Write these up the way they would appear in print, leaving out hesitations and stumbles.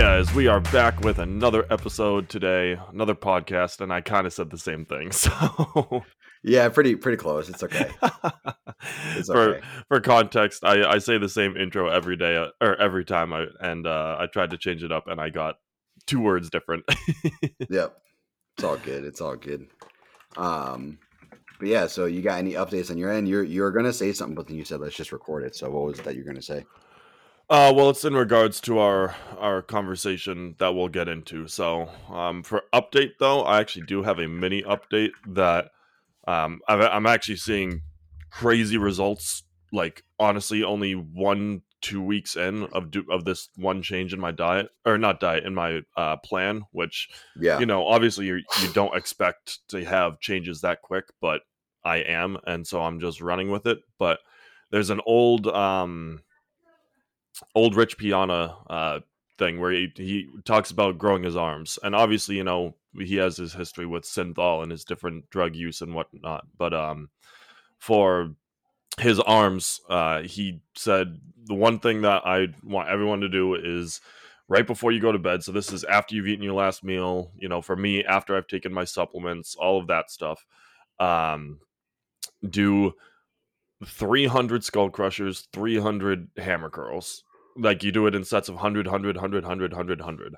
guys, we are back with another episode today, another podcast, and I kind of said the same thing, so... Yeah, pretty close. It's okay. It's okay. For context, I say the same intro every day, or every time, I tried to change it up, and I got two words different. Yep. It's all good. It's all good. But yeah, so you got any updates on your end? You're going to say something, but then you said, let's just record it. So what was it that you're going to say? Well, it's in regards to our conversation that we'll get into. So for update, though, I actually do have a mini update that I'm actually seeing crazy results. Like, honestly, only 1-2 weeks in of this one change in my diet, or not diet, in my plan, which, yeah, you know, obviously you don't expect to have changes that quick, but I am. And so I'm just running with it. But there's an old Rich Piana thing where he talks about growing his arms, and obviously, you know, he has his history with Synthol and his different drug use and whatnot, but for his arms, he said the one thing that I want everyone to do is right before you go to bed, so this is after you've eaten your last meal, you know, for me, after I've taken my supplements, all of that stuff, do 300 skull crushers, 300 hammer curls. Like, you do it in sets of 100, 100, 100, 100, 100, 100.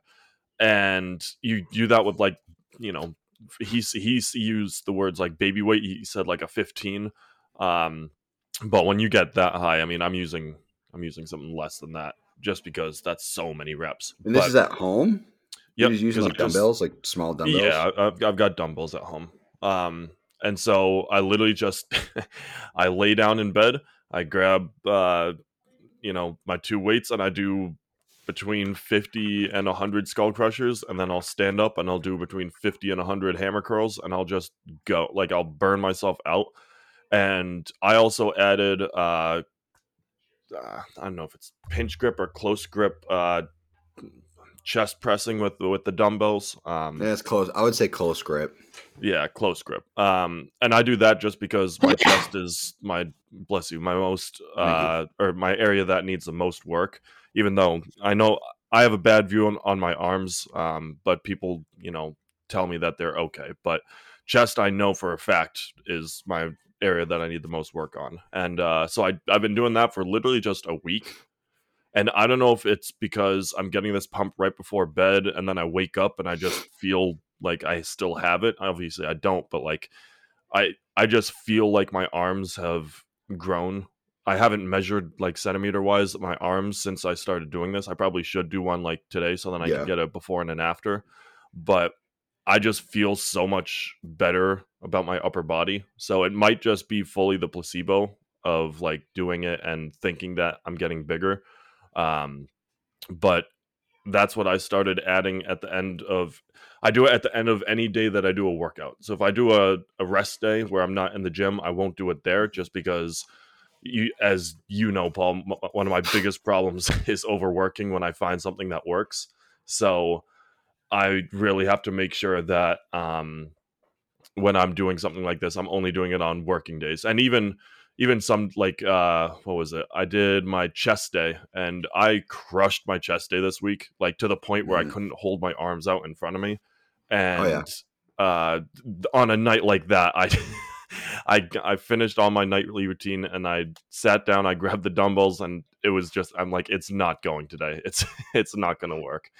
And you do that with, like, you know, he used the words like baby weight. He said like a 15. But when you get that high, I mean, I'm using something less than that just because that's so many reps. And this is at home? Yep. You're using like dumbbells, like small dumbbells? Yeah, I've got dumbbells at home. And so I literally just, I lay down in bed, I grab, you know, my two weights, and I do between 50 and 100 skull crushers, and then I'll stand up and I'll do between 50 and 100 hammer curls, and I'll just go, like, I'll burn myself out. And I also added I don't know if it's pinch grip or close grip chest pressing with the dumbbells. That's close. I would say close grip. Yeah, close grip. And I do that just because my chest is my most or my area that needs the most work, even though I know I have a bad view on my arms, but people, you know, tell me that they're okay. But chest, I know for a fact, is my area that I need the most work on. And so I've been doing that for literally just a week. And I don't know if it's because I'm getting this pump right before bed, and then I wake up and I just feel like I still have it. Obviously, I don't, but like I just feel like my arms have grown. I haven't measured like centimeter wise my arms since I started doing this. I probably should do one like today, so then I can get a before and an after. But I just feel so much better about my upper body. So it might just be fully the placebo of like doing it and thinking that I'm getting bigger. But that's what I started adding at the end of, I do it at the end of any day that I do a workout. So if I do a rest day where I'm not in the gym, I won't do it there just because as you know, Paul, one of my biggest problems is overworking when I find something that works. So I really have to make sure that, when I'm doing something like this, I'm only doing it on working days. And even some like, what was it? I did my chest day, and I crushed my chest day this week, like to the point where I couldn't hold my arms out in front of me. And on a night like that, I finished all my nightly routine, and I sat down, I grabbed the dumbbells, and it was just, I'm like, it's not going today. It's not going to work.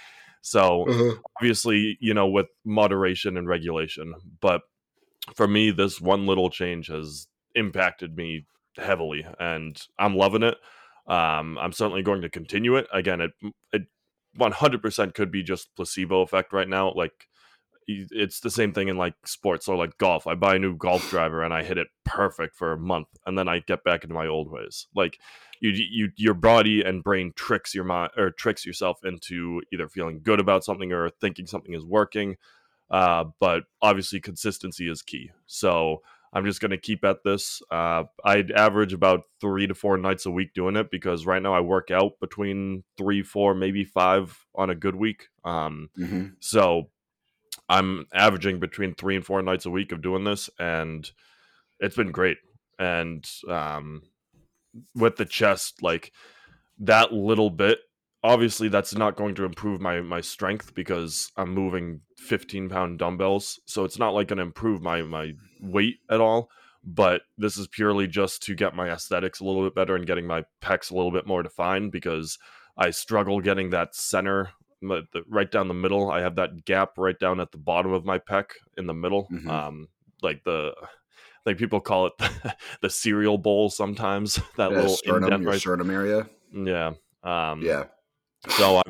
So obviously, you know, with moderation and regulation, but for me, this one little change has impacted me heavily, and I'm loving it. I'm certainly going to continue it. Again, it 100% could be just placebo effect right now. Like, it's the same thing in like sports or like golf. I buy a new golf driver and I hit it perfect for a month, and then I get back into my old ways. Like, your body and brain tricks your mind, or tricks yourself into either feeling good about something or thinking something is working. But obviously consistency is key. So I'm just going to keep at this. I'd average about 3 to 4 nights a week doing it, because right now I work out between 3, 4, maybe 5 on a good week. So I'm averaging between 3 and 4 nights a week of doing this, and it's been great. And with the chest, like that little bit obviously that's not going to improve my strength because I'm moving 15-pound dumbbells. So it's not like going to improve my weight at all. But this is purely just to get my aesthetics a little bit better and getting my pecs a little bit more defined, because I struggle getting that center right down the middle. I have that gap right down at the bottom of my pec in the middle. Mm-hmm. Like people call it the cereal bowl sometimes. That little sternum, your sternum area. Yeah. Yeah. So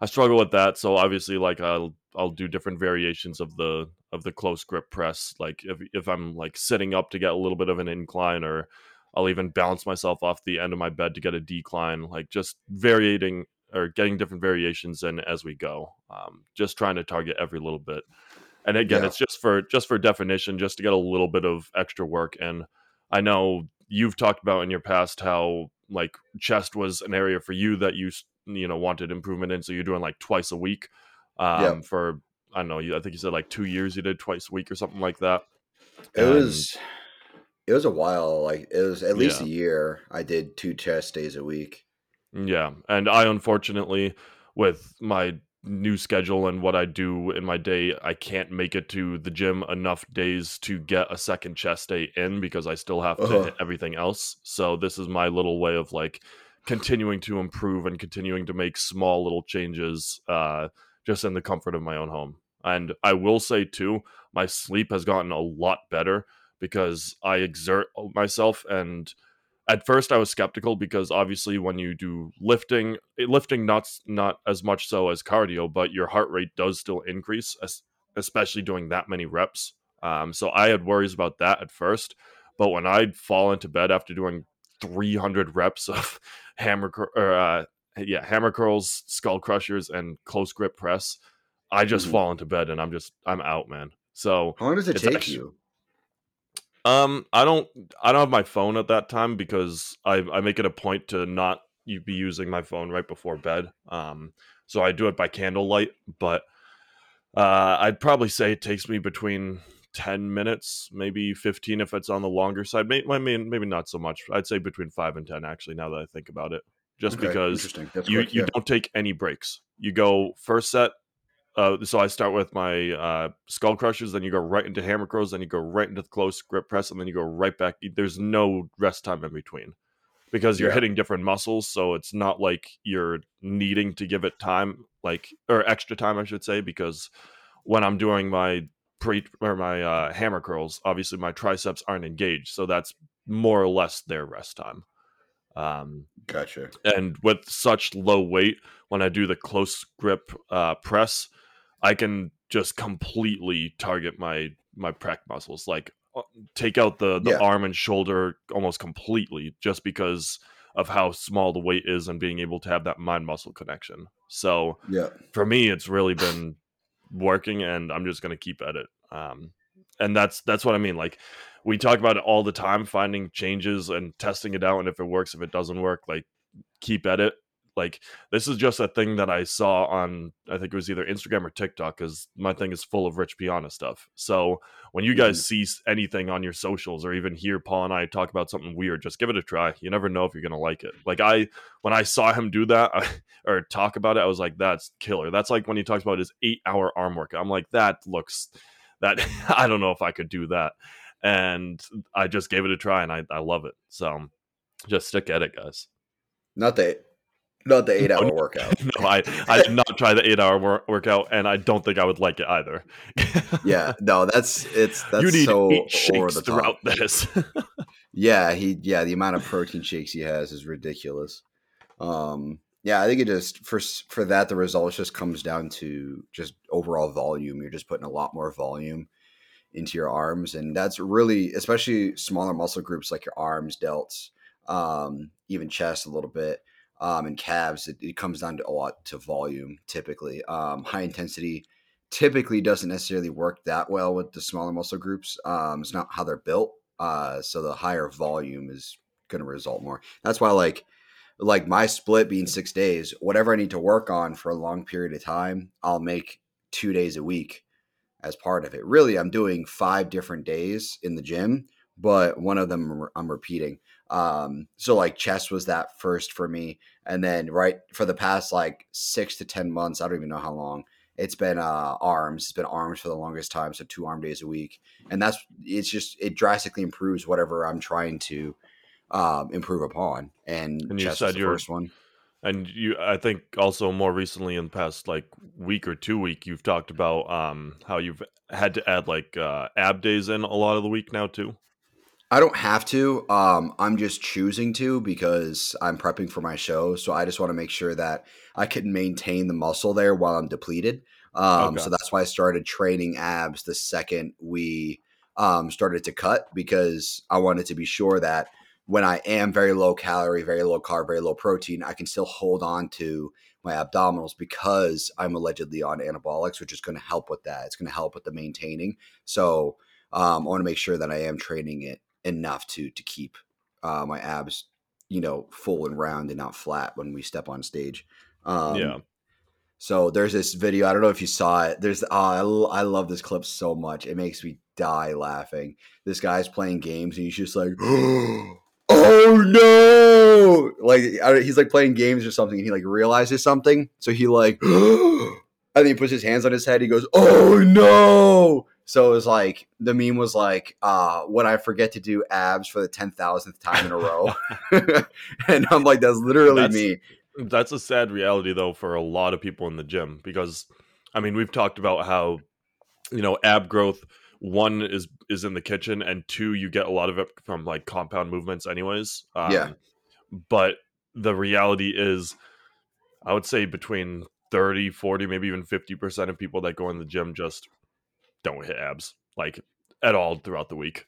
I struggle with that. So obviously, like I'll do different variations of the close grip press. Like if I'm like sitting up to get a little bit of an incline, or I'll even bounce myself off the end of my bed to get a decline, like just varying or getting different variations in as we go. Just trying to target every little bit. And again, It's just for definition, just to get a little bit of extra work. And I know you've talked about in your past how like chest was an area for you that you wanted improvement in. So you're doing like twice a week for, I don't know, I think you said like 2 years you did twice a week or something like that. It was a while. Like it was at least a year. I did 2 chest days a week. Yeah. And I, unfortunately, with my new schedule and what I do in my day, I can't make it to the gym enough days to get a second chest day in because I still have to hit everything else. So this is my little way of like continuing to improve and continuing to make small little changes just in the comfort of my own home. And I will say too, my sleep has gotten a lot better because I exert myself. And at first I was skeptical because obviously when you do lifting not as much so as cardio, but your heart rate does still increase, especially doing that many reps. So I had worries about that at first, but when I'd fall into bed after doing 300 reps of hammer curls, skull crushers, and close grip press, I just fall into bed and I'm out, man. So how long does it take you? I don't have my phone at that time because I make it a point to not be using my phone right before bed. So I do it by candlelight, but I'd probably say it takes me between 10 minutes, maybe 15 if it's on the longer side. Maybe not so much. I'd say between 5 and 10 actually, now that I think about it. Just because you don't take any breaks. You go first set. So I start with my skull crushers, then you go right into hammer curls, then you go right into the close grip press, and then you go right back. There's no rest time in between because you're hitting different muscles. So it's not like you're needing to give it time, or extra time, I should say, because when I'm doing my hammer curls, obviously my triceps aren't engaged. So that's more or less their rest time. Gotcha. And with such low weight, when I do the close grip press, I can just completely target my pec muscles, like take out the arm and shoulder almost completely just because of how small the weight is and being able to have that mind muscle connection. So for me, it's really been working, and I'm just going to keep at it. And that's what I mean. Like we talk about it all the time, finding changes and testing it out. And if it works, if it doesn't work, like keep at it. Like this is just a thing that I saw on, I think it was either Instagram or TikTok, because my thing is full of Rich Piana stuff. So when you guys see anything on your socials or even hear Paul and I talk about something weird, just give it a try. You never know if you're going to like it. Like when I saw him do that or talk about it, I was like, that's killer. That's like when he talks about his 8-hour arm workout. I'm like, I don't know if I could do that. And I just gave it a try and I love it. So just stick at it, guys. Not the 8-hour workout. No, I did not try the 8-hour workout, and I don't think I would like it either. Yeah, no, that's you need so 8 shakes over the top throughout this. The amount of protein shakes he has is ridiculous. I think it just for that the results just comes down to just overall volume. You're just putting a lot more volume into your arms, and that's really especially smaller muscle groups like your arms, delts, even chest a little bit. And calves, it comes down to a lot to volume typically. High intensity typically doesn't necessarily work that well with the smaller muscle groups. It's not how they're built. So the higher volume is going to result more. That's why like my split being 6 days, whatever I need to work on for a long period of time, I'll make 2 days a week as part of it. Really, I'm doing 5 different days in the gym, but one of them I'm repeating. So like chest was that first for me. And then right for the past like 6 to 10 months, I don't even know how long it's been, arms. It's been arms for the longest time. So 2 arm days a week. And that's, it's just, it drastically improves whatever I'm trying to, improve upon. And chest is the first one. And you, I think also more recently in the past like week or 2 week, you've talked about how you've had to add like ab days in a lot of the week now too. I don't have to. I'm just choosing to because I'm prepping for my show. So I just want to make sure that I can maintain the muscle there while I'm depleted. So that's why I started training abs the second we started to cut, because I wanted to be sure that when I am very low calorie, very low carb, very low protein, I can still hold on to my abdominals because I'm allegedly on anabolics, which is going to help with that. It's going to help with the maintaining. So I want to make sure that I am training it enough to keep my abs, you know, full and round and not flat when we step on stage. So there's this video. I don't know if you saw it. There's I love this clip so much. It makes me die laughing. This guy's playing games and he's just like, oh no, like he's like playing games or something and he like realizes something, so he like and then he puts his hands on his head, he goes, oh no. So it was like the meme was like when I forget to do abs for the 10,000th time in a row. And I'm like, that's literally me. That's a sad reality though for a lot of people in the gym, because I mean, we've talked about how, you know, ab growth, one is in the kitchen, and two, you get a lot of it from like compound movements anyways. But the reality is, I would say between 30, 40, maybe even 50% of people that go in the gym just don't hit abs like at all throughout the week.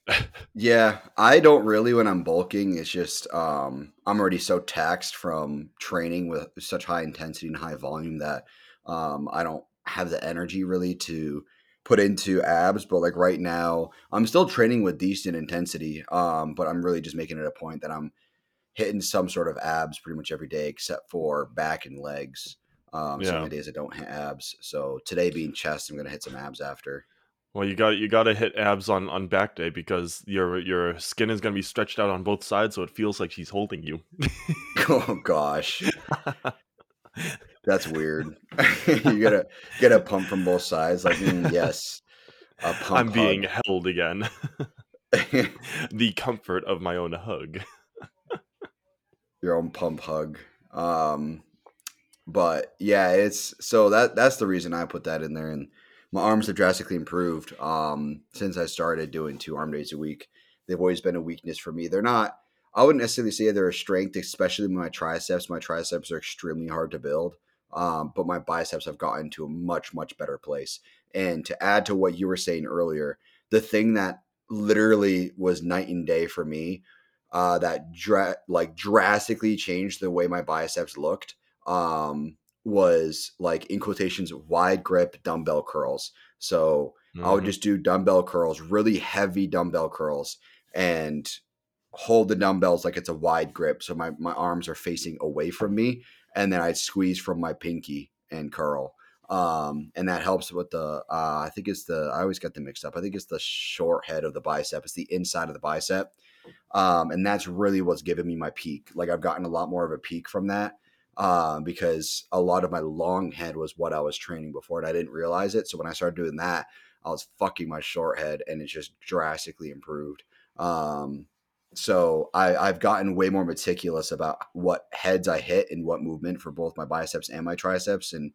Yeah, I don't really when I'm bulking. It's just I'm already so taxed from training with such high intensity and high volume that I don't have the energy really to put into abs. But like right now I'm still training with decent intensity, but I'm really just making it a point that I'm hitting some sort of abs pretty much every day except for back and legs. Some days I don't hit abs, so today being chest, I'm gonna hit some abs after. Well, you gotta hit abs on back day because your skin is gonna be stretched out on both sides, so it feels like she's holding you. Oh gosh. That's weird. You gotta get a pump from both sides. Like, yes, a pump. I'm being held again. The comfort of my own hug. Your own pump hug. But yeah, it's so that's the reason I put that in there. And my arms have drastically improved since I started doing 2 arm days a week. They've always been a weakness for me. They're not. I wouldn't necessarily say they're a strength, especially my triceps. My triceps are extremely hard to build. But my biceps have gotten to a much, much better place. And to add to what you were saying earlier, the thing that literally was night and day for me, that drastically changed the way my biceps looked, was like, in quotations, wide grip dumbbell curls. So I would just do dumbbell curls, really heavy dumbbell curls, and hold the dumbbells like it's a wide grip. So my arms are facing away from me. And then I'd squeeze from my pinky and curl. And that helps with the, I think it's the, I always get them mixed up. I think it's the short head of the bicep. It's the inside of the bicep. And that's really what's given me my peak. Like, I've gotten a lot more of a peak from that because a lot of my long head was what I was training before and I didn't realize it. So when I started doing that, I was fucking my short head and it just drastically improved. So I've gotten way more meticulous about what heads I hit and what movement for both my biceps and my triceps and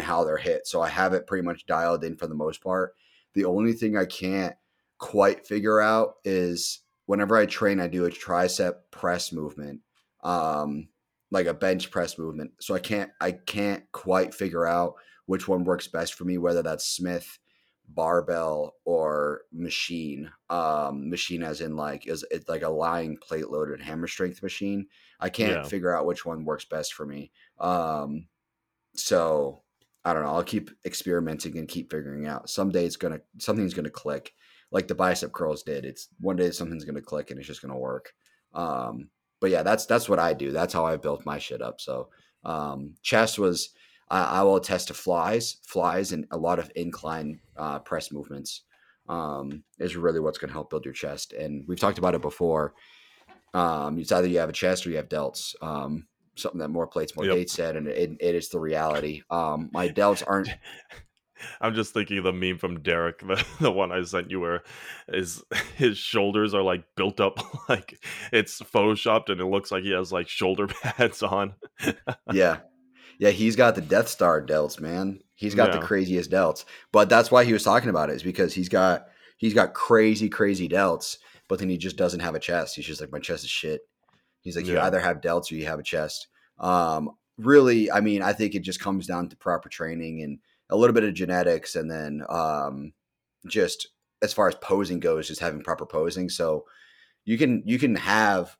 how they're hit. So I have it pretty much dialed in for the most part. The only thing I can't quite figure out is whenever I train, I do a tricep press movement, like a bench press movement. So I can't quite figure out which one works best for me, whether that's Smith, barbell, or machine. Machine as in like, is it like a lying plate loaded hammer strength machine? I can't figure out which one works best for me. So I don't know, I'll keep experimenting and keep figuring out. Someday something's gonna click, like the bicep curls did. It's one day something's gonna click and it's just gonna work. But yeah, that's what I do. That's how I built my shit up. So chest was, I will attest to flies and a lot of incline press movements. is really what's going to help build your chest. And we've talked about it before. It's either you have a chest or you have delts. Something that more plates, more dates said, and it is the reality. My delts aren't. I'm just thinking of the meme from Derek, the one I sent you, where his shoulders are like built up, like it's photoshopped, and it looks like he has like shoulder pads on. Yeah, he's got the Death Star delts, man. He's got the craziest delts, but that's why he was talking about it, is because he's got crazy delts, but then he just doesn't have a chest. He's just like, my chest is shit. He's like, you either have delts or you have a chest. Really, I mean, I think it just comes down to proper training and a little bit of genetics, and then just as far as posing goes, just having proper posing. So you can have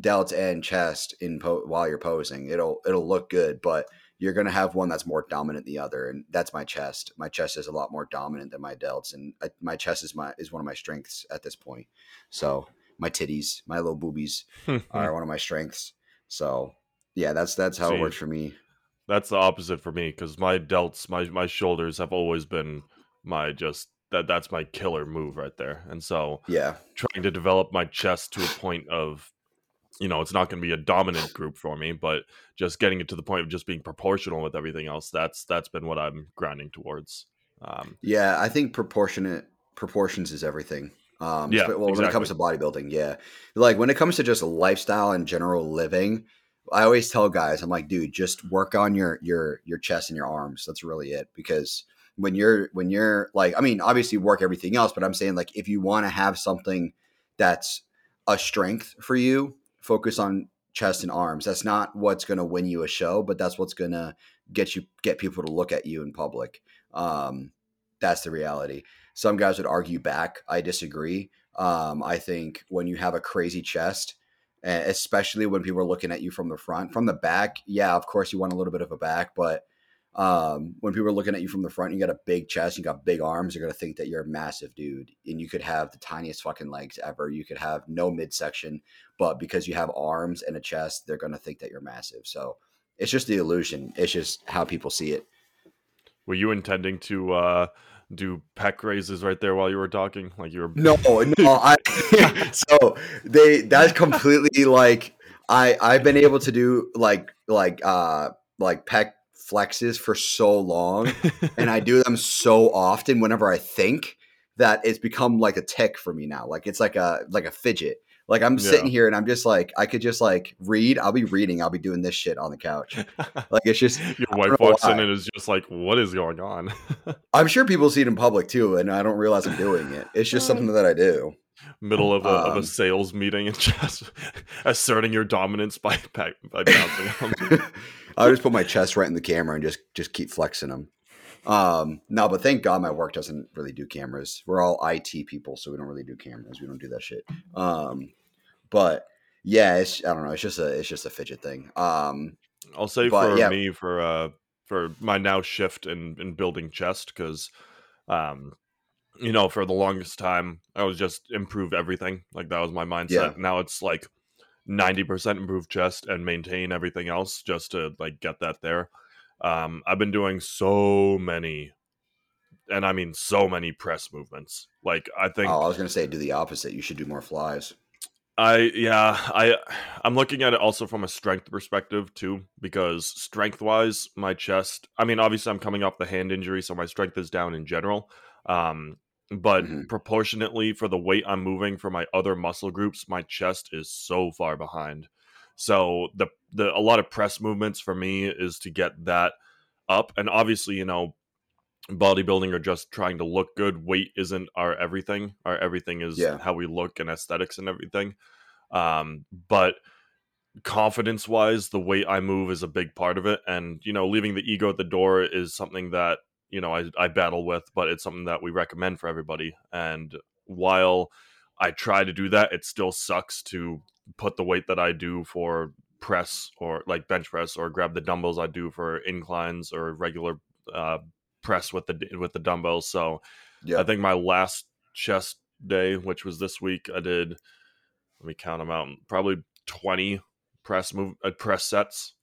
delts and chest in while you're posing. It'll look good, but you're going to have one that's more dominant than the other, and that's my chest. My chest is a lot more dominant than my delts, and my chest is one of my strengths at this point. So my titties, my little boobies are one of my strengths. So yeah, that's how it works for me. That's the opposite for me, because my delts, my shoulders have always been my that's my killer move right there. And so trying to develop my chest to a point of, it's not going to be a dominant group for me, but just getting it to the point of just being proportional with everything else. That's been what I'm grinding towards. I think proportions is everything. When it comes to bodybuilding, like when it comes to just lifestyle and general living, I always tell guys, I'm like, dude, just work on your chest and your arms. That's really it. Because when you're like, I mean, obviously work everything else, but I'm saying, like, if you want to have something that's a strength for you, focus on chest and arms. That's not what's going to win you a show, but that's what's going to get people to look at you in public. That's the reality. Some guys would argue back. I disagree. I think when you have a crazy chest, especially when people are looking at you from the front, from the back. Yeah, of course you want a little bit of a back, but when people are looking at you from the front, you got a big chest, you got big arms, you're going to think that you're a massive dude, and you could have the tiniest fucking legs ever. You could have no midsection, but because you have arms and a chest, they're going to think that you're massive. So it's just the illusion. It's just how people see it. Were you intending to, do pec raises right there while you were talking? Like you were that's completely like I've been able to do like pec flexes for so long, and I do them so often whenever I think, that it's become like a tick for me now. Like it's like a fidget. Like I'm sitting here and I'm just like, I could just like read. I'll be reading. I'll be doing this shit on the couch. Like it's just your wife walks in and is just like, what is going on? I'm sure people see it in public too, and I don't realize I'm doing it. It's just something that I do. Middle of a sales meeting and just asserting your dominance by bouncing them. I just put my chest right in the camera and just keep flexing them. No, but thank God my work doesn't really do cameras. We're all IT people, so we don't really do cameras. We don't do that shit. But yeah, I don't know. It's just a fidget thing. I'll say me for my now shift in building chest, because for the longest time I was just improve everything. Like that was my mindset. Yeah. Now it's like 90% improve chest and maintain everything else just to like get that there. I've been doing so many, and I mean so many press movements. Like I think I was going to say do the opposite. You should do more flies. I'm looking at it also from a strength perspective too, because strength wise, my chest, I mean, obviously I'm coming off the hand injury, so my strength is down in general. But proportionately for the weight I'm moving for my other muscle groups, my chest is so far behind. So a lot of press movements for me is to get that up. And obviously, bodybuilding or just trying to look good, weight isn't our everything. Our everything is how we look and aesthetics and everything. But confidence-wise, the weight I move is a big part of it. And, leaving the ego at the door is something that, I battle with, but it's something that we recommend for everybody. And while I try to do that, it still sucks to put the weight that I do for press or like bench press, or grab the dumbbells I do for inclines or regular press with the dumbbells. So I think my last chest day, which was this week, I did, let me count them out, probably 20 press sets.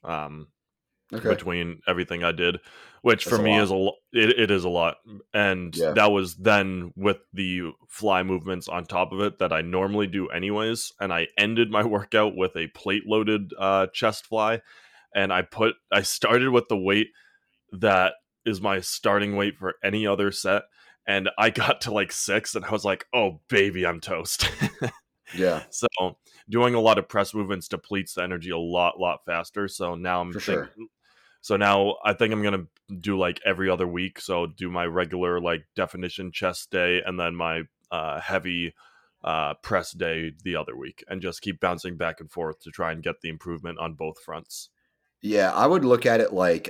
okay. between everything I did, which that's for me is a lot. It is a lot. And that was then with the fly movements on top of it that I normally do anyways. And I ended my workout with a plate loaded chest fly. And I started with the weight that is my starting weight for any other set. And I got to like 6 and I was like, oh, baby, I'm toast. Yeah. So doing a lot of press movements depletes the energy a lot faster. So now I'm So now I think I'm going to do like every other week. So do my regular like definition chest day and then my heavy press day the other week and just keep bouncing back and forth to try and get the improvement on both fronts. Yeah. I would look at it like,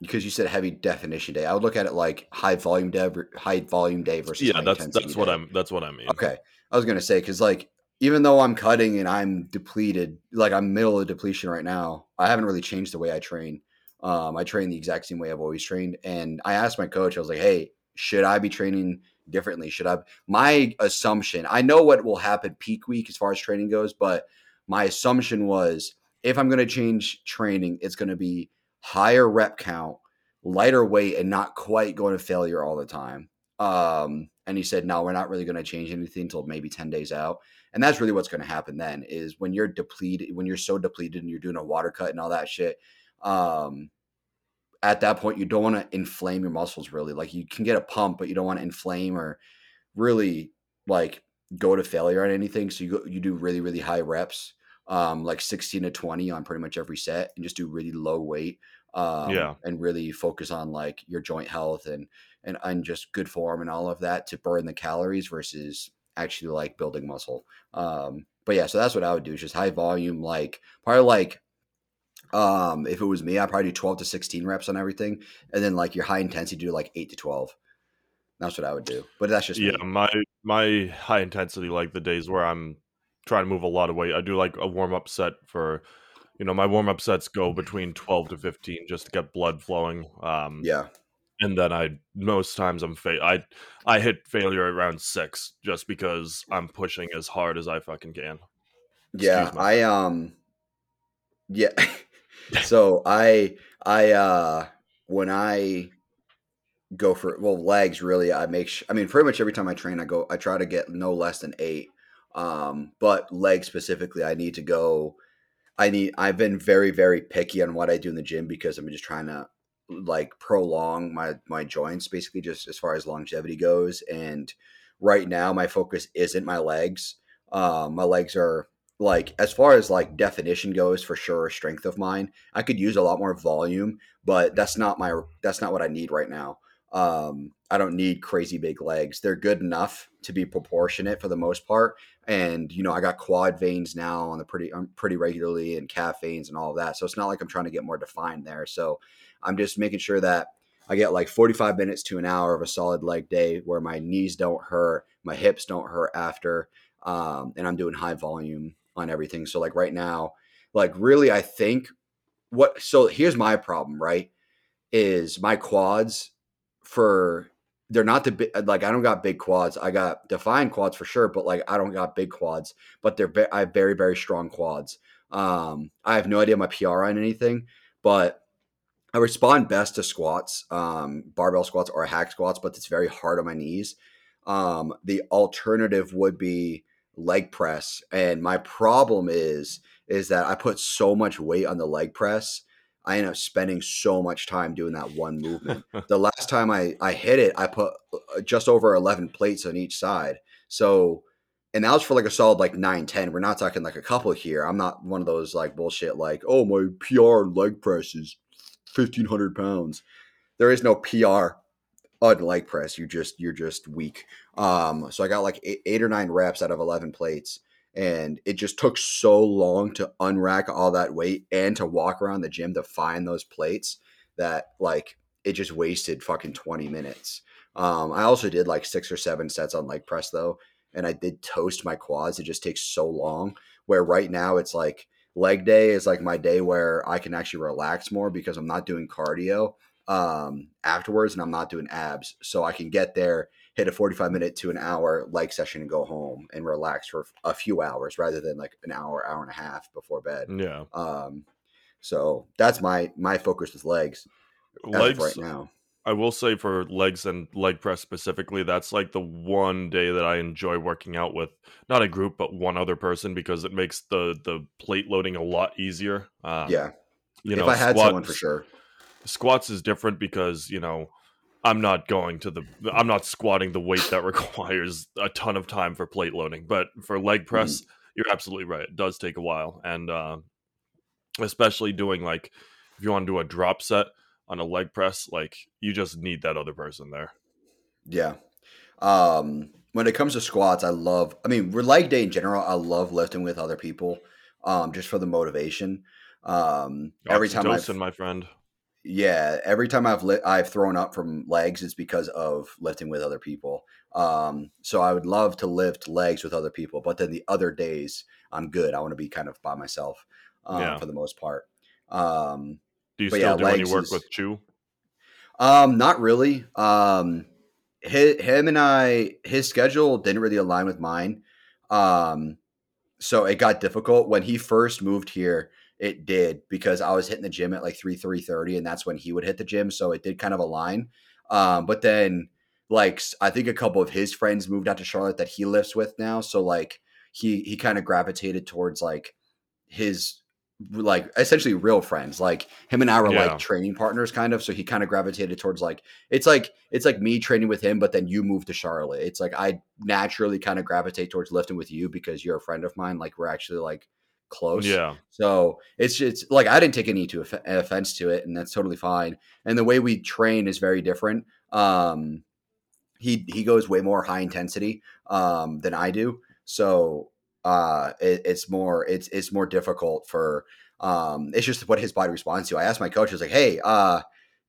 because you said heavy definition day, I would look at it like high volume day versus that's what I mean. Okay, I was gonna say because like even though I'm cutting and I'm depleted, like I'm middle of depletion right now, I haven't really changed the way I train. I train the exact same way I've always trained, and I asked my coach, I was like, "Hey, should I be training differently? Should I?" My assumption, I know what will happen peak week as far as training goes, but my assumption was if I'm gonna change training, it's gonna be higher rep count, lighter weight, and not quite going to failure all the time. And he said, no, we're not really going to change anything until maybe 10 days out. And that's really what's going to happen then is when you're depleted, when you're so depleted and you're doing a water cut and all that shit, at that point, you don't want to inflame your muscles really. Like you can get a pump, but you don't want to inflame or really like go to failure on anything. So you do really, really high reps. Like 16 to 20 on pretty much every set and just do really low weight and really focus on like your joint health and just good form and all of that to burn the calories versus actually like building muscle. But yeah, so that's what I would do is just high volume, like probably like if it was me, I'd probably do 12 to 16 reps on everything. And then like your high intensity do like 8 to 12. That's what I would do. But that's just me. My high intensity, like the days where I'm try to move a lot of weight, I do like a warm-up set for, you know, my warm-up sets go between 12 to 15 just to get blood flowing. And then I hit failure around 6 just because I'm pushing as hard as I fucking can. So I when I go for legs, really pretty much every time I train I try to get no less than 8. But legs specifically, I've been very, very picky on what I do in the gym because I'm just trying to like prolong my joints basically just as far as longevity goes. And right now my focus isn't my legs. My legs are like, as far as like definition goes, for sure, a strength of mine. I could use a lot more volume, but that's not what I need right now. I don't need crazy big legs. They're good enough to be proportionate for the most part. And, you know, I got quad veins now on the pretty regularly and calf veins and all of that. So it's not like I'm trying to get more defined there. So I'm just making sure that I get like 45 minutes to an hour of a solid leg day where my knees don't hurt, my hips don't hurt after, and I'm doing high volume on everything. So like right now, like really, I think so here's my problem, right? Is my quads they're not the big, like I don't got big quads. I got defined quads for sure, but like I don't got big quads, but I have very, very strong quads. I have no idea my PR on anything, but I respond best to squats, barbell squats or hack squats, but it's very hard on my knees. The alternative would be leg press. And my problem is that I put so much weight on the leg press. I end up spending so much time doing that one movement. The last time I hit it, I put just over 11 plates on each side. So, and that was for like a solid like 9-10. We're not talking like a couple here. I'm not one of those like bullshit like, oh, my PR leg press is 1,500 pounds. There is no PR on leg press. You're just weak. So I got like 8 or 9 reps out of 11 plates. And it just took so long to unrack all that weight and to walk around the gym to find those plates that like it just wasted fucking 20 minutes. I also did like 6 or 7 sets on leg press though. And I did toast my quads. It just takes so long where right now it's like leg day is like my day where I can actually relax more because I'm not doing cardio afterwards and I'm not doing abs. So I can get there, hit a 45 minute to an hour leg session and go home and relax for a few hours rather than like an hour and a half before bed. Yeah. So that's my focus with legs right now. I will say for legs and leg press specifically, that's like the one day that I enjoy working out with not a group, but one other person, because it makes the plate loading a lot easier. If I had squats, someone for sure. Squats is different because, I'm not squatting the weight that requires a ton of time for plate loading, but for leg press, you're absolutely right. It does take a while. And, especially doing like, if you want to do a drop set on a leg press, like you just need that other person there. Yeah. When it comes to squats, for leg day in general, I love lifting with other people, just for the motivation. My friend. Yeah, every time I've thrown up from legs, it's because of lifting with other people. So I would love to lift legs with other people, but then the other days I'm good. I want to be kind of by myself for the most part. Do you still do any work with Chu? Not really. His schedule didn't really align with mine. So it got difficult when he first moved here. It did, because I was hitting the gym at like 3:30, and that's when he would hit the gym. So it did kind of align. But then I think a couple of his friends moved out to Charlotte that he lifts with now. So he kind of gravitated towards his essentially real friends. Him and I were training partners kind of. So he kind of gravitated towards it's like me training with him, but then you move to Charlotte. It's like, I naturally kind of gravitate towards lifting with you because you're a friend of mine. We're actually close. Yeah. So it's I didn't take any offense to it, and that's totally fine. And the way we train is very different. He goes way more high intensity than I do. So it's more difficult for it's just what his body responds to. I asked my coach, I was like, "Hey,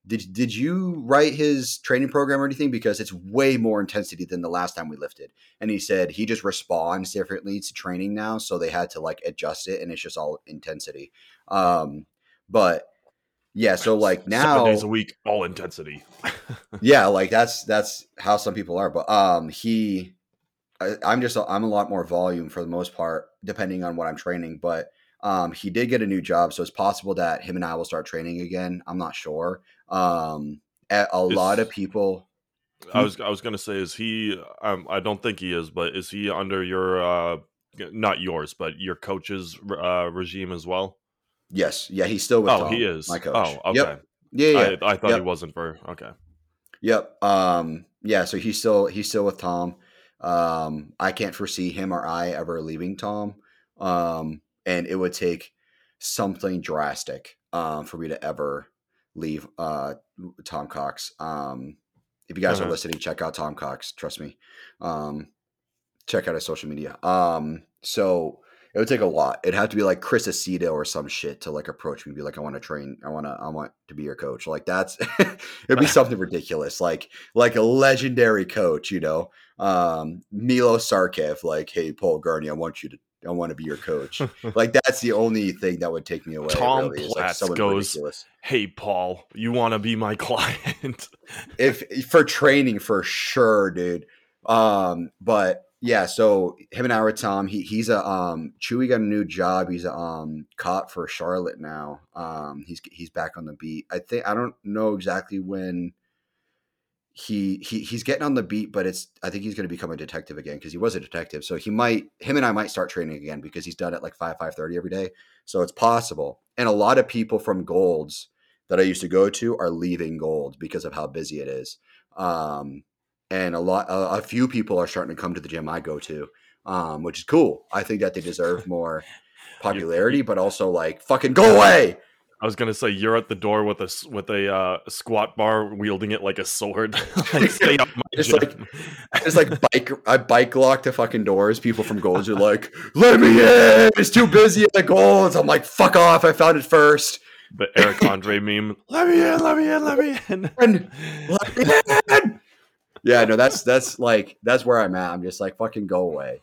did you write his training program or anything? Because it's way more intensity than the last time we lifted." And he said he just responds differently to training now. So they had to adjust it, and it's just all intensity. But yeah, so now 7 days a week, all intensity. Yeah. That's how some people are. But I'm a lot more volume for the most part, depending on what I'm training, but he did get a new job, so it's possible that him and I will start training again. I'm not sure. Lot of people. I was going to say, is he? I don't think he is, but is he under your not yours, but your coach's regime as well? Yes. Yeah, he's still with Tom, he is my coach. Oh, okay. Yep. Yeah. I thought he wasn't for okay. Yep. Yeah. So he's still with Tom. I can't foresee him or I ever leaving Tom. And it would take something drastic for me to ever leave Tom Cox. If you guys are listening, check out Tom Cox. Trust me. Check out his social media. So it would take a lot. It'd have to be Chris Aceto or some shit to approach me and be like, "I want to train. I want to be your coach." That's it'd be something ridiculous. Like a legendary coach, Milos Sarkov. "Hey, Paul Gurney, I want to be your coach." That's the only thing that would take me away. Tom really, Platz goes, ridiculous. "Hey, Paul, you want to be my client?" If for training, for sure, dude. But yeah, so him and I were Tom. He's a Chewy got a new job. He's a cop for Charlotte now. He's back on the beat. I don't know exactly when. He's getting on the beat, but I think he's going to become a detective again, because he was a detective. So him and I might start training again, because he's done at 5:30 every day. So it's possible. And a lot of people from Golds that I used to go to are leaving Golds because of how busy it is. And a few people are starting to come to the gym I go to, which is cool. I think that they deserve more popularity, but also fucking go away. I was gonna say, you're at the door with a squat bar, wielding it like a sword. Stay up my gym. I bike lock to fucking doors. People from Golds are "Let me in! It's too busy at the Golds." I'm "Fuck off! I found it first." The Eric Andre meme. "Let me in! Let me in! Let me in! Let me in!" Yeah, no, that's where I'm at. I'm just fucking go away.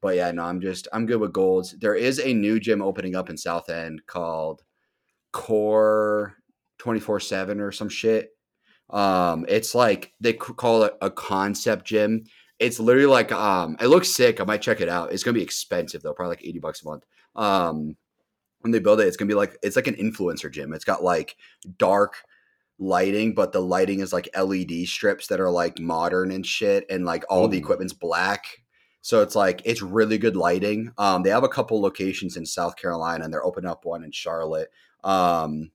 But yeah, no, I'm good with Golds. There is a new gym opening up in South End called Core 24/7 or some shit. It's they call it a concept gym. It's literally it looks sick. I might check it out. It's going to be expensive though. Probably $80 a month. when they build it, it's going to be like, it's like an influencer gym. It's got like dark lighting, but the lighting is like LED strips that are like modern and shit. And like all the equipment's black. So it's like, it's really good lighting. They have a couple locations in South Carolina and they're opening up one in Charlotte. And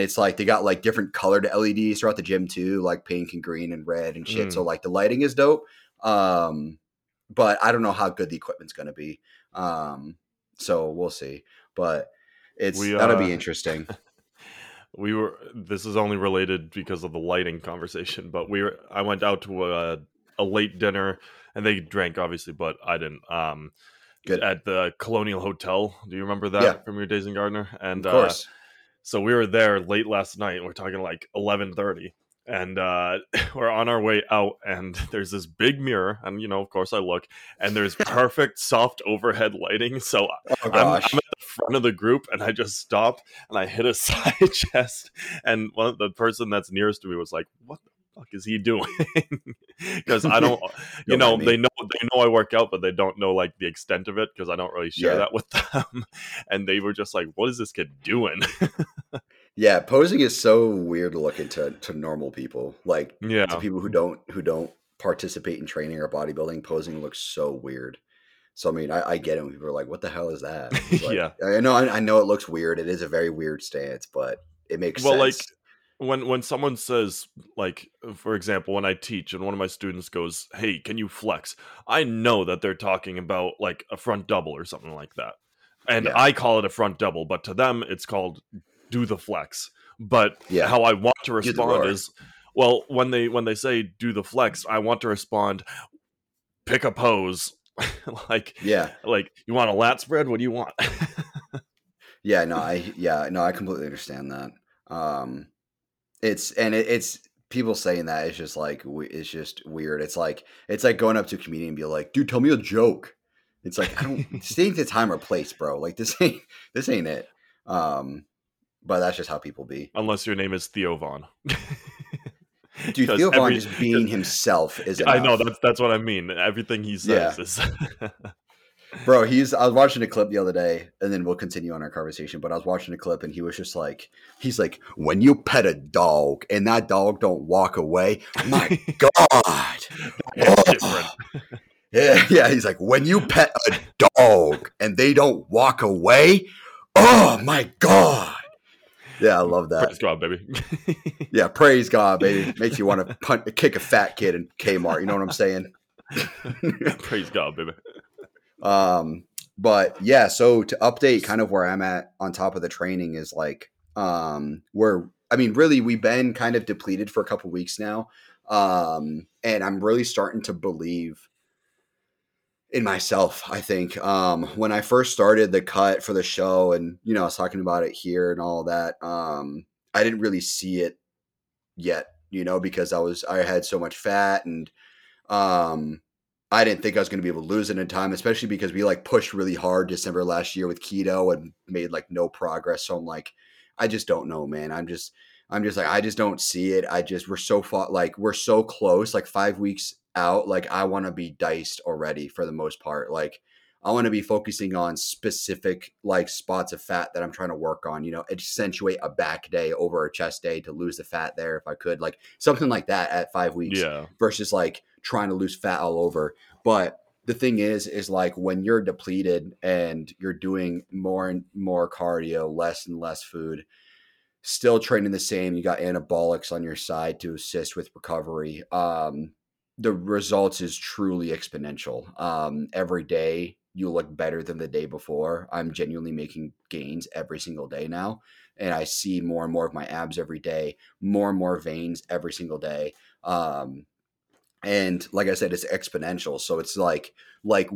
it's like, they got like different colored LEDs throughout the gym too, like pink and green and red and shit. So like the lighting is dope. But I don't know how good the equipment's going to be. So we'll see, but that'll be interesting. This is only related because of the lighting conversation, but I went out to a late dinner and they drank obviously, but I didn't, good. At the Colonial Hotel. Do you remember that from your days in Gardner? And, of course. So we were there late last night and we're talking like 11:30 and we're on our way out and there's this big mirror and, you know, of course I look and there's perfect soft overhead lighting. So I'm at the front of the group and I just stop and I hit a side chest and the person that's nearest to me was like, what the fuck is he doing? Because I don't, you know, they know I work out, but they don't know like the extent of it because I don't really share that with them. And they were just like, what is this kid doing? Yeah. Posing is so weird looking to normal people, like to people who don't participate in training or bodybuilding. Posing looks so weird. So, I mean, I get it when people are like, what the hell is that? Like, I know it looks weird. It is a very weird stance, but it makes sense. Like, When someone says, like, for example, when I teach and one of my students goes, hey, can you flex? I know that they're talking about, like, a front double or something like that. And I call it a front double, but to them, it's called do the flex. But how I want to respond is, well, when they say do the flex, I want to respond, pick a pose. Like, you want a lat spread? What do you want? I completely understand that. It's people saying that it's just like, it's just weird. It's like going up to a comedian and be like, dude, tell me a joke. It's like, I don't think the time or place, bro. Like this ain't it. But that's just how people be. Unless your name is Theo Von. Dude, Theo Von just being himself is enough. I know that's what I mean. Everything he says is bro, I was watching a clip the other day, and then we'll continue on our conversation, but I was watching a clip, and he was just like, he's like, when you pet a dog, and that dog don't walk away, my God. Yeah, he's like, when you pet a dog, and they don't walk away, oh, my God. Yeah, I love that. Praise God, baby. Yeah, praise God, baby. Makes you want to kick a fat kid in Kmart, you know what I'm saying? Praise God, baby. But yeah, so to update kind of where I'm at on top of the training is like, we've been kind of depleted for a couple weeks now. And I'm really starting to believe in myself, I think. When I first started the cut for the show and, you know, I was talking about it here and all that, I didn't really see it yet, you know, because I had so much fat and, I didn't think I was going to be able to lose it in time, especially because we like pushed really hard December last year with keto and made like no progress. So I'm like, I just don't know, man. I'm just like, I just don't see it. We're so close, like 5 weeks out. Like I want to be diced already for the most part. Like I want to be focusing on specific like spots of fat that I'm trying to work on, you know, accentuate a back day over a chest day to lose the fat there. If I could, like something like that at 5 weeks versus like, trying to lose fat all over. But the thing is like when you're depleted and you're doing more and more cardio, less and less food, still training the same, you got anabolics on your side to assist with recovery. The results is truly exponential. Every day you look better than the day before. I'm genuinely making gains every single day now. And I see more and more of my abs every day, more and more veins every single day. And like I said, it's exponential. So it's like let's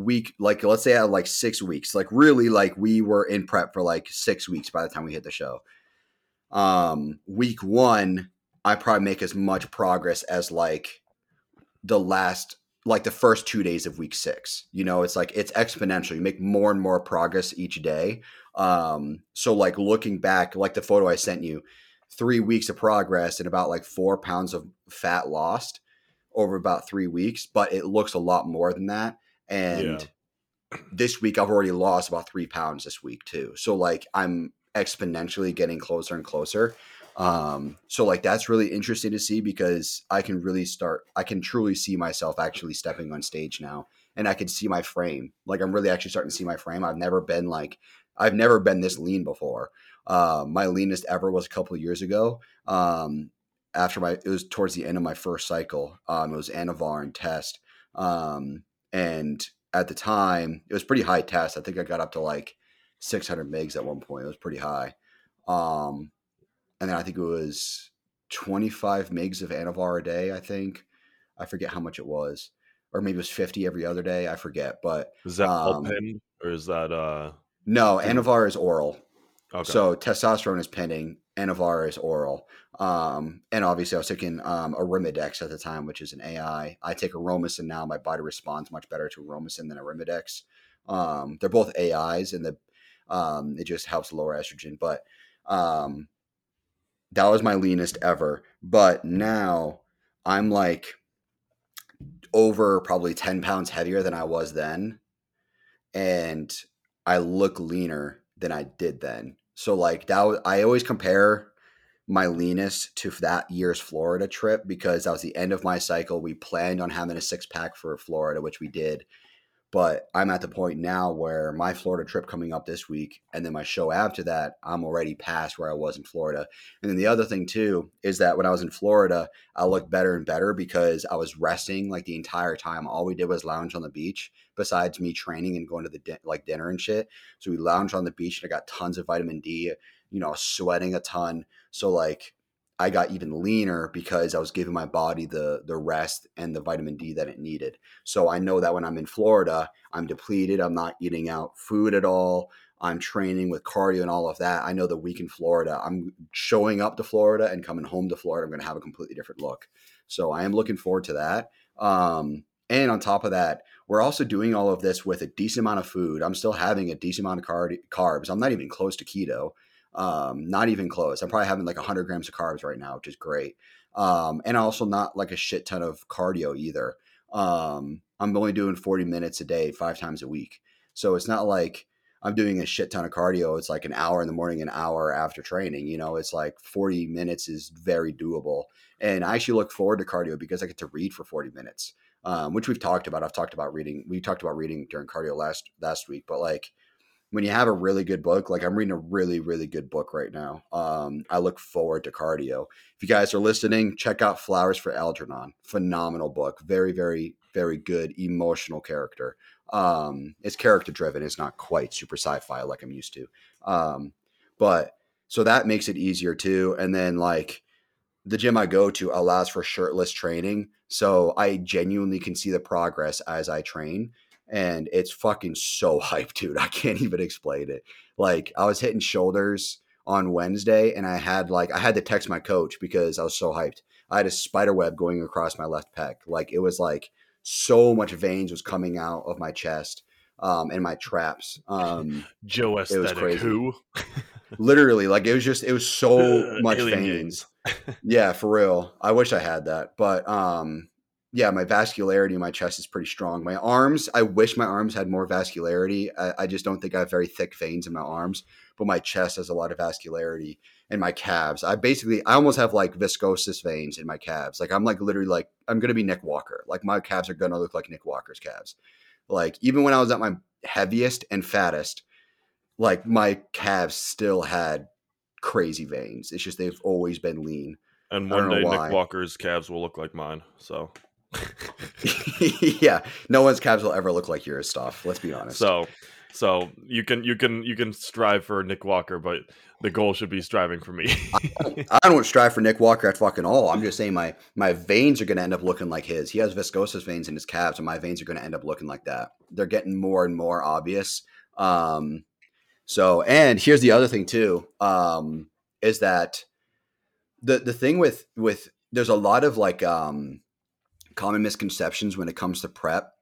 say I had like 6 weeks, like really like we were in prep for like 6 weeks by the time we hit the show. Week one, I probably make as much progress as like the first 2 days of week six, you know, it's like, it's exponential. You make more and more progress each day. So like looking back, like the photo I sent you, 3 weeks of progress and about like 4 pounds of fat lost over about 3 weeks, but it looks a lot more than that. And this week I've already lost about 3 pounds this week too. So like I'm exponentially getting closer and closer. So like that's really interesting to see because I can really start, I can truly see myself actually stepping on stage now, and I can see my frame. Like I'm really actually starting to see my frame. I've never been this lean before. My leanest ever was a couple of years ago. It was towards the end of my first cycle. It was Anavar and test. And at the time it was pretty high test. I think I got up to like 600 megs at one point. It was pretty high. And then I think it was 25 megs of Anavar a day. I think, I forget how much it was, or maybe it was 50 every other day. I forget, but is that all pen or is that, no, Anavar is oral. Okay. So testosterone is pending. Anavar is oral. And obviously I was taking Arimidex at the time, which is an AI. I take Aromasin now. My body responds much better to Aromasin than Arimidex. They're both AIs, and it just helps lower estrogen. But that was my leanest ever. But now I'm like over probably 10 pounds heavier than I was then. And I look leaner than I did then. So like that, I always compare my leanest to that year's Florida trip because that was the end of my cycle. We planned on having a 6-pack for Florida, which we did, but I'm at the point now where my Florida trip coming up this week and then my show after that, I'm already past where I was in Florida. And then the other thing too, is that when I was in Florida, I looked better and better because I was resting like the entire time. All we did was lounge on the beach besides me training and going to the dinner and shit. So we lounged on the beach and I got tons of vitamin D, you know, sweating a ton. So like I got even leaner because I was giving my body the rest and the vitamin D that it needed. So I know that when I'm in Florida, I'm depleted. I'm not eating out food at all. I'm training with cardio and all of that. I know the week in Florida, I'm showing up to Florida and coming home to Florida, I'm going to have a completely different look. So I am looking forward to that. And on top of that, we're also doing all of this with a decent amount of food. I'm still having a decent amount of carbs. I'm not even close to keto. Not even close. I'm probably having like 100 grams of carbs right now, which is great. And also not like a shit ton of cardio either. I'm only doing 40 minutes a day, 5 times a week. So it's not like I'm doing a shit ton of cardio. It's like an hour in the morning, an hour after training, you know, it's like 40 minutes is very doable. And I actually look forward to cardio because I get to read for 40 minutes, which we've talked about. I've talked about reading. We talked about reading during cardio last week, but like, when you have a really good book, like I'm reading a really, really good book right now. I look forward to cardio. If you guys are listening, check out Flowers for Algernon. Phenomenal book. Very, very, very good emotional character. It's character driven. It's not quite super sci-fi like I'm used to. But so that makes it easier too. And then like the gym I go to allows for shirtless training. So I genuinely can see the progress as I train. And it's fucking so hype, dude. I can't even explain it. Like I was hitting shoulders on Wednesday and I had to text my coach because I was so hyped. I had a spider web going across my left pec. Like it was like so much veins was coming out of my chest and my traps. Joe Aesthetic, it was crazy. Who? Literally, like it was so much veins. Yeah, for real. I wish I had that. But yeah, my vascularity in my chest is pretty strong. My arms, I wish my arms had more vascularity. I just don't think I have very thick veins in my arms, but my chest has a lot of vascularity and my calves. I almost have like viscosus veins in my calves. Like I'm like literally like, I'm going to be Nick Walker. Like my calves are going to look like Nick Walker's calves. Like even when I was at my heaviest and fattest, like my calves still had crazy veins. It's just, they've always been lean. And one day Nick Walker's calves will look like mine. So. Yeah, no one's calves will ever look like yours, stuff. Let's be honest. So you can strive for Nick Walker, but the goal should be striving for me. I don't strive for Nick Walker at fucking all. I'm just saying my veins are going to end up looking like his. He has viscosus veins in his calves, and my veins are going to end up looking like that. They're getting more and more obvious. So, and here's the other thing too, is that the thing with there's a lot of like common misconceptions when it comes to prep,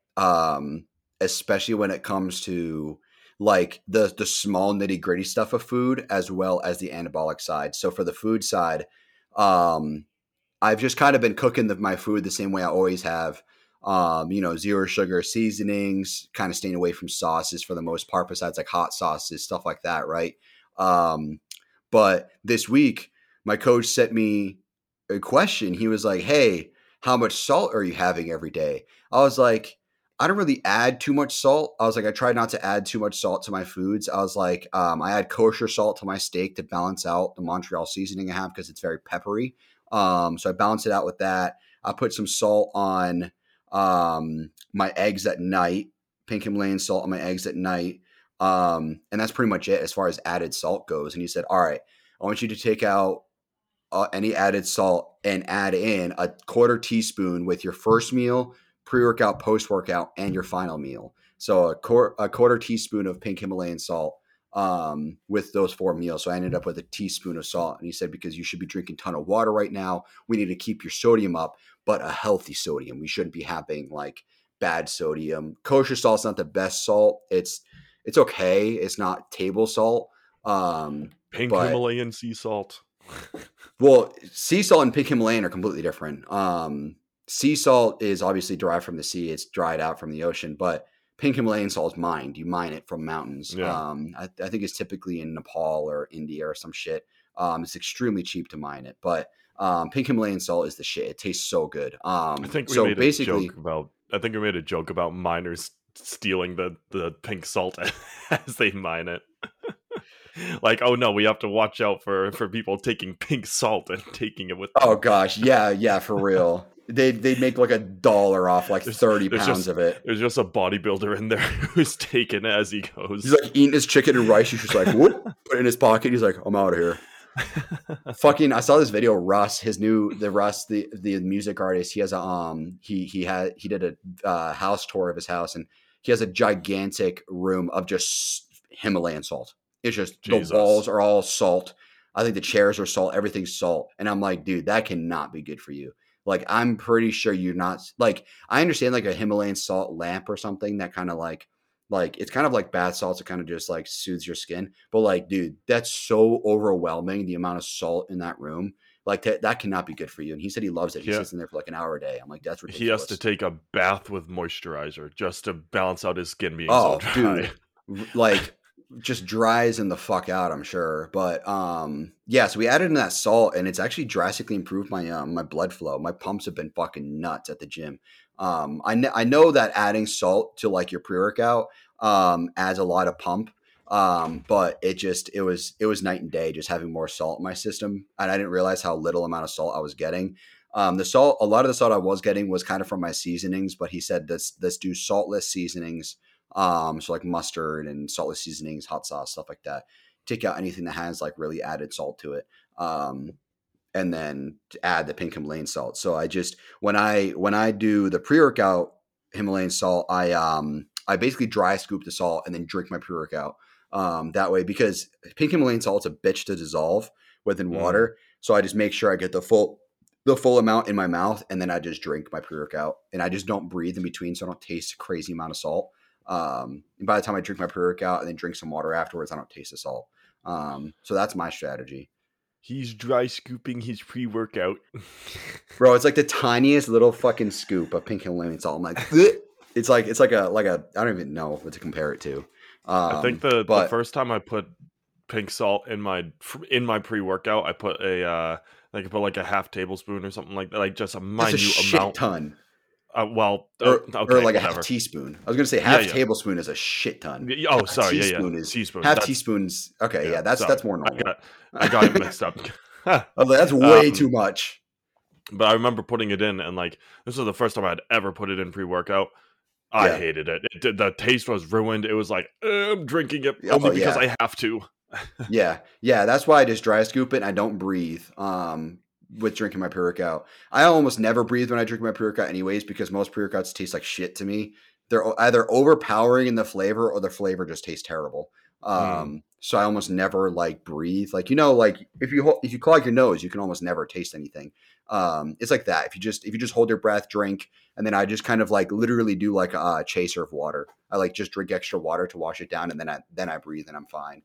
especially when it comes to like the small nitty gritty stuff of food as well as the anabolic side. So for the food side, I've just kind of been cooking my food the same way I always have. zero sugar seasonings, kind of staying away from sauces for the most part, besides like hot sauces, stuff like that, right? But this week, my coach sent me a question. He was like, hey, how much salt are you having every day? I was like, I don't really add too much salt. I was like, I try not to add too much salt to my foods. I was like, I add kosher salt to my steak to balance out the Montreal seasoning I have because it's very peppery. So I balance it out with that. I put some salt on my eggs at night, pink Himalayan salt on my eggs at night. And that's pretty much it as far as added salt goes. And he said, all right, I want you to take out any added salt and add in a quarter teaspoon with your first meal, pre-workout, post-workout, and your final meal. So a quarter teaspoon of pink Himalayan salt with those four meals. So I ended up with a teaspoon of salt. And he said, because you should be drinking a ton of water right now. We need to keep your sodium up, but a healthy sodium. We shouldn't be having like bad sodium. Kosher salt's not the best salt. It's okay. It's not table salt. Pink Himalayan sea salt. Well, sea salt and pink Himalayan are completely different. Sea salt is obviously derived from the sea. It's dried out from the ocean, but pink Himalayan salt is mined. You mine it from mountains. Yeah. I think it's typically in Nepal or India or some shit. It's extremely cheap to mine it, but pink Himalayan salt is the shit. It tastes so good. I think we made a joke about miners stealing the pink salt as they mine it. Like, oh no, we have to watch out for people taking pink salt and taking it with them. Oh gosh, yeah, for real. They make like $1 off like 30 pounds of it. There's just a bodybuilder in there who's taking it as he goes. He's like eating his chicken and rice. He's just like, whoop, put it in his pocket. He's like, I'm out of here. Fucking, I saw this video. Russ, the music artist. He has he did a house tour of his house, and he has a gigantic room of just Himalayan salt. It's just Jesus. The walls are all salt. I think the chairs are salt. Everything's salt. And I'm like, dude, that cannot be good for you. Like, I'm pretty sure you're not like, I understand like a Himalayan salt lamp or something that kind of like it's kind of like bath salts. It kind of just like soothes your skin. But like, dude, that's so overwhelming. The amount of salt in that room, like that cannot be good for you. And he said he loves it. He sits in there for like an hour a day. I'm like, that's ridiculous. He has to take a bath with moisturizer just to balance out his skin being so dry. Dude, like, just dries in the fuck out, I'm sure. But so we added in that salt, and it's actually drastically improved my my blood flow. My pumps have been fucking nuts at the gym. I know that adding salt to like your pre-workout adds a lot of pump, but it was night and day just having more salt in my system, and I didn't realize how little amount of salt I was getting. A lot of the salt I was getting was kind of from my seasonings, but he said let's do saltless seasonings. So like mustard and saltless seasonings, hot sauce, stuff like that. Take out anything that has like really added salt to it. And then add the pink Himalayan salt. So I just, when I do the pre-workout Himalayan salt, I basically dry scoop the salt and then drink my pre-workout, that way, because pink Himalayan salt's a bitch to dissolve within water. So I just make sure I get the full amount in my mouth, and then I just drink my pre-workout, and I just don't breathe in between. So I don't taste a crazy amount of salt. And by the time I drink my pre-workout and then drink some water afterwards, I don't taste the salt. So that's my strategy. He's dry scooping his pre-workout. Bro, it's like the tiniest little fucking scoop of pink Himalayan salt. I'm like, it's like a, I don't even know what to compare it to. I think the first time I put pink salt in my pre-workout, I put a half tablespoon or something like that. Like just a minute amount. Shit ton. Half a teaspoon. I was going to say half tablespoon is a shit ton. Oh, sorry. Teaspoon. Half teaspoons. Okay. Yeah. That's more normal. I got it mixed up. That's way too much. But I remember putting it in, and like, this was the first time I'd ever put it in pre-workout. I hated it. The taste was ruined. It was like, I'm drinking it only because I have to. Yeah. That's why I just dry scoop it and I don't breathe. With drinking my pre-workout. I almost never breathe when I drink my pre-workout anyways, because most pre-workouts taste like shit to me. They're either overpowering in the flavor, or the flavor just tastes terrible. So I almost never like breathe. Like, if you clog your nose, you can almost never taste anything. It's like that. If you just hold your breath, drink, and then I just kind of like literally do like a chaser of water. I like just drink extra water to wash it down, and then I breathe and I'm fine.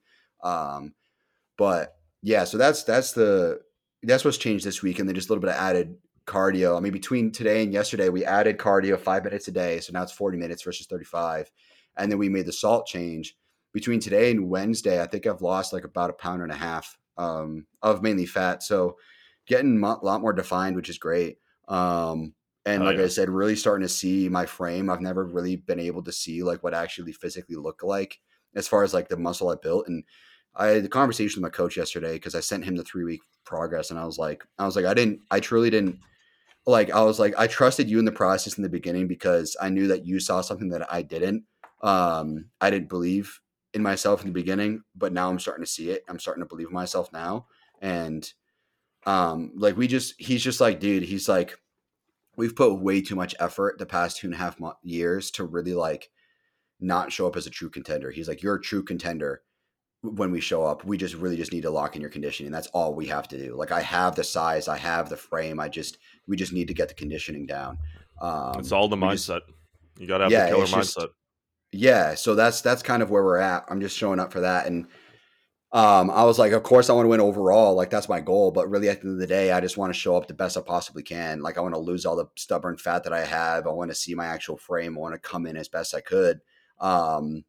So that's what's changed this week, and then just a little bit of added cardio. I mean, between today and yesterday, we added cardio 5 minutes a day. So now it's 40 minutes versus 35. And then we made the salt change. Between today and Wednesday, I think I've lost like about 1.5 pounds of mainly fat. So getting a lot more defined, which is great. I said, really starting to see my frame. I've never really been able to see like what I actually physically look like as far as like the muscle I built. And I had a conversation with my coach yesterday because I sent him the 3-week progress. And I was like, I trusted you in the process in the beginning because I knew that you saw something that I didn't. I didn't believe in myself in the beginning, but now I'm starting to see it. I'm starting to believe in myself now. And he's just like, dude, he's like, we've put way too much effort the past 2.5 years to really like not show up as a true contender. He's like, you're a true contender when we show up. We just really just need to lock in your conditioning. That's all we have to do. Like, I have the size, I have the frame. We just need to get the conditioning down. It's all the mindset. You got to have the killer mindset. Yeah. So that's kind of where we're at. I'm just showing up for that. And I was like, of course I want to win overall. Like, that's my goal. But really at the end of the day, I just want to show up the best I possibly can. Like, I want to lose all the stubborn fat that I have. I want to see my actual frame. I want to come in as best I could. I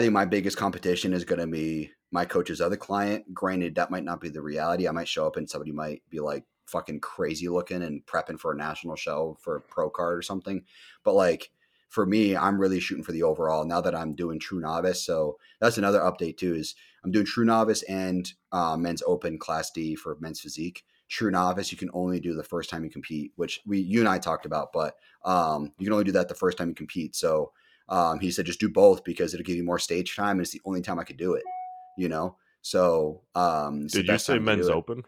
think my biggest competition is going to be my coach's other client. Granted, that might not be the reality. I might show up and somebody might be like fucking crazy looking and prepping for a national show for a pro card or something. But like, for me, I'm really shooting for the overall now that I'm doing true novice. So that's another update too, is I'm doing true novice and men's open class D for men's physique. True novice, you can only do the first time you compete, which you and I talked about, but you can only do that the first time you compete. So he said, just do both because it'll give you more stage time. And it's the only time I could do it, you know? So did you say men's open?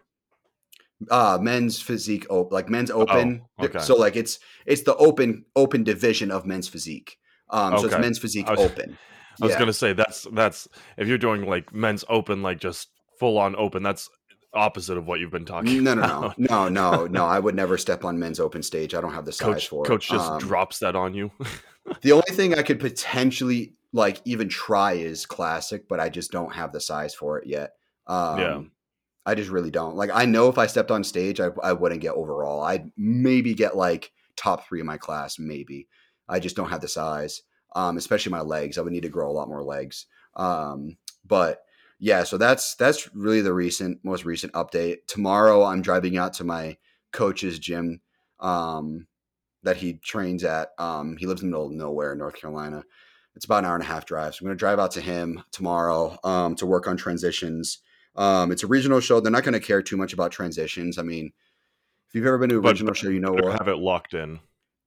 Men's physique, like men's open. Oh, okay. So like it's the open division of men's physique. So it's men's physique open. I was going to say that's if you're doing like men's open, like just full on open, that's opposite of what you've been talking about. No. I would never step on men's open stage. I don't have the size for it. Coach just drops that on you. The only thing I could potentially like even try is classic, but I just don't have the size for it yet. I just really don't. Like, I know if I stepped on stage, I wouldn't get overall. I'd maybe get like top 3 in my class, maybe. I just don't have the size, especially my legs. I would need to grow a lot more legs. But yeah, so that's really the most recent update. Tomorrow, I'm driving out to my coach's gym that he trains at. He lives in the middle of nowhere in North Carolina. It's about an 1.5 hour drive. So I'm going to drive out to him tomorrow to work on transitions. It's a regional show. They're not going to care too much about transitions. I mean, if you've ever been to a regional show, you know what. Have it locked in.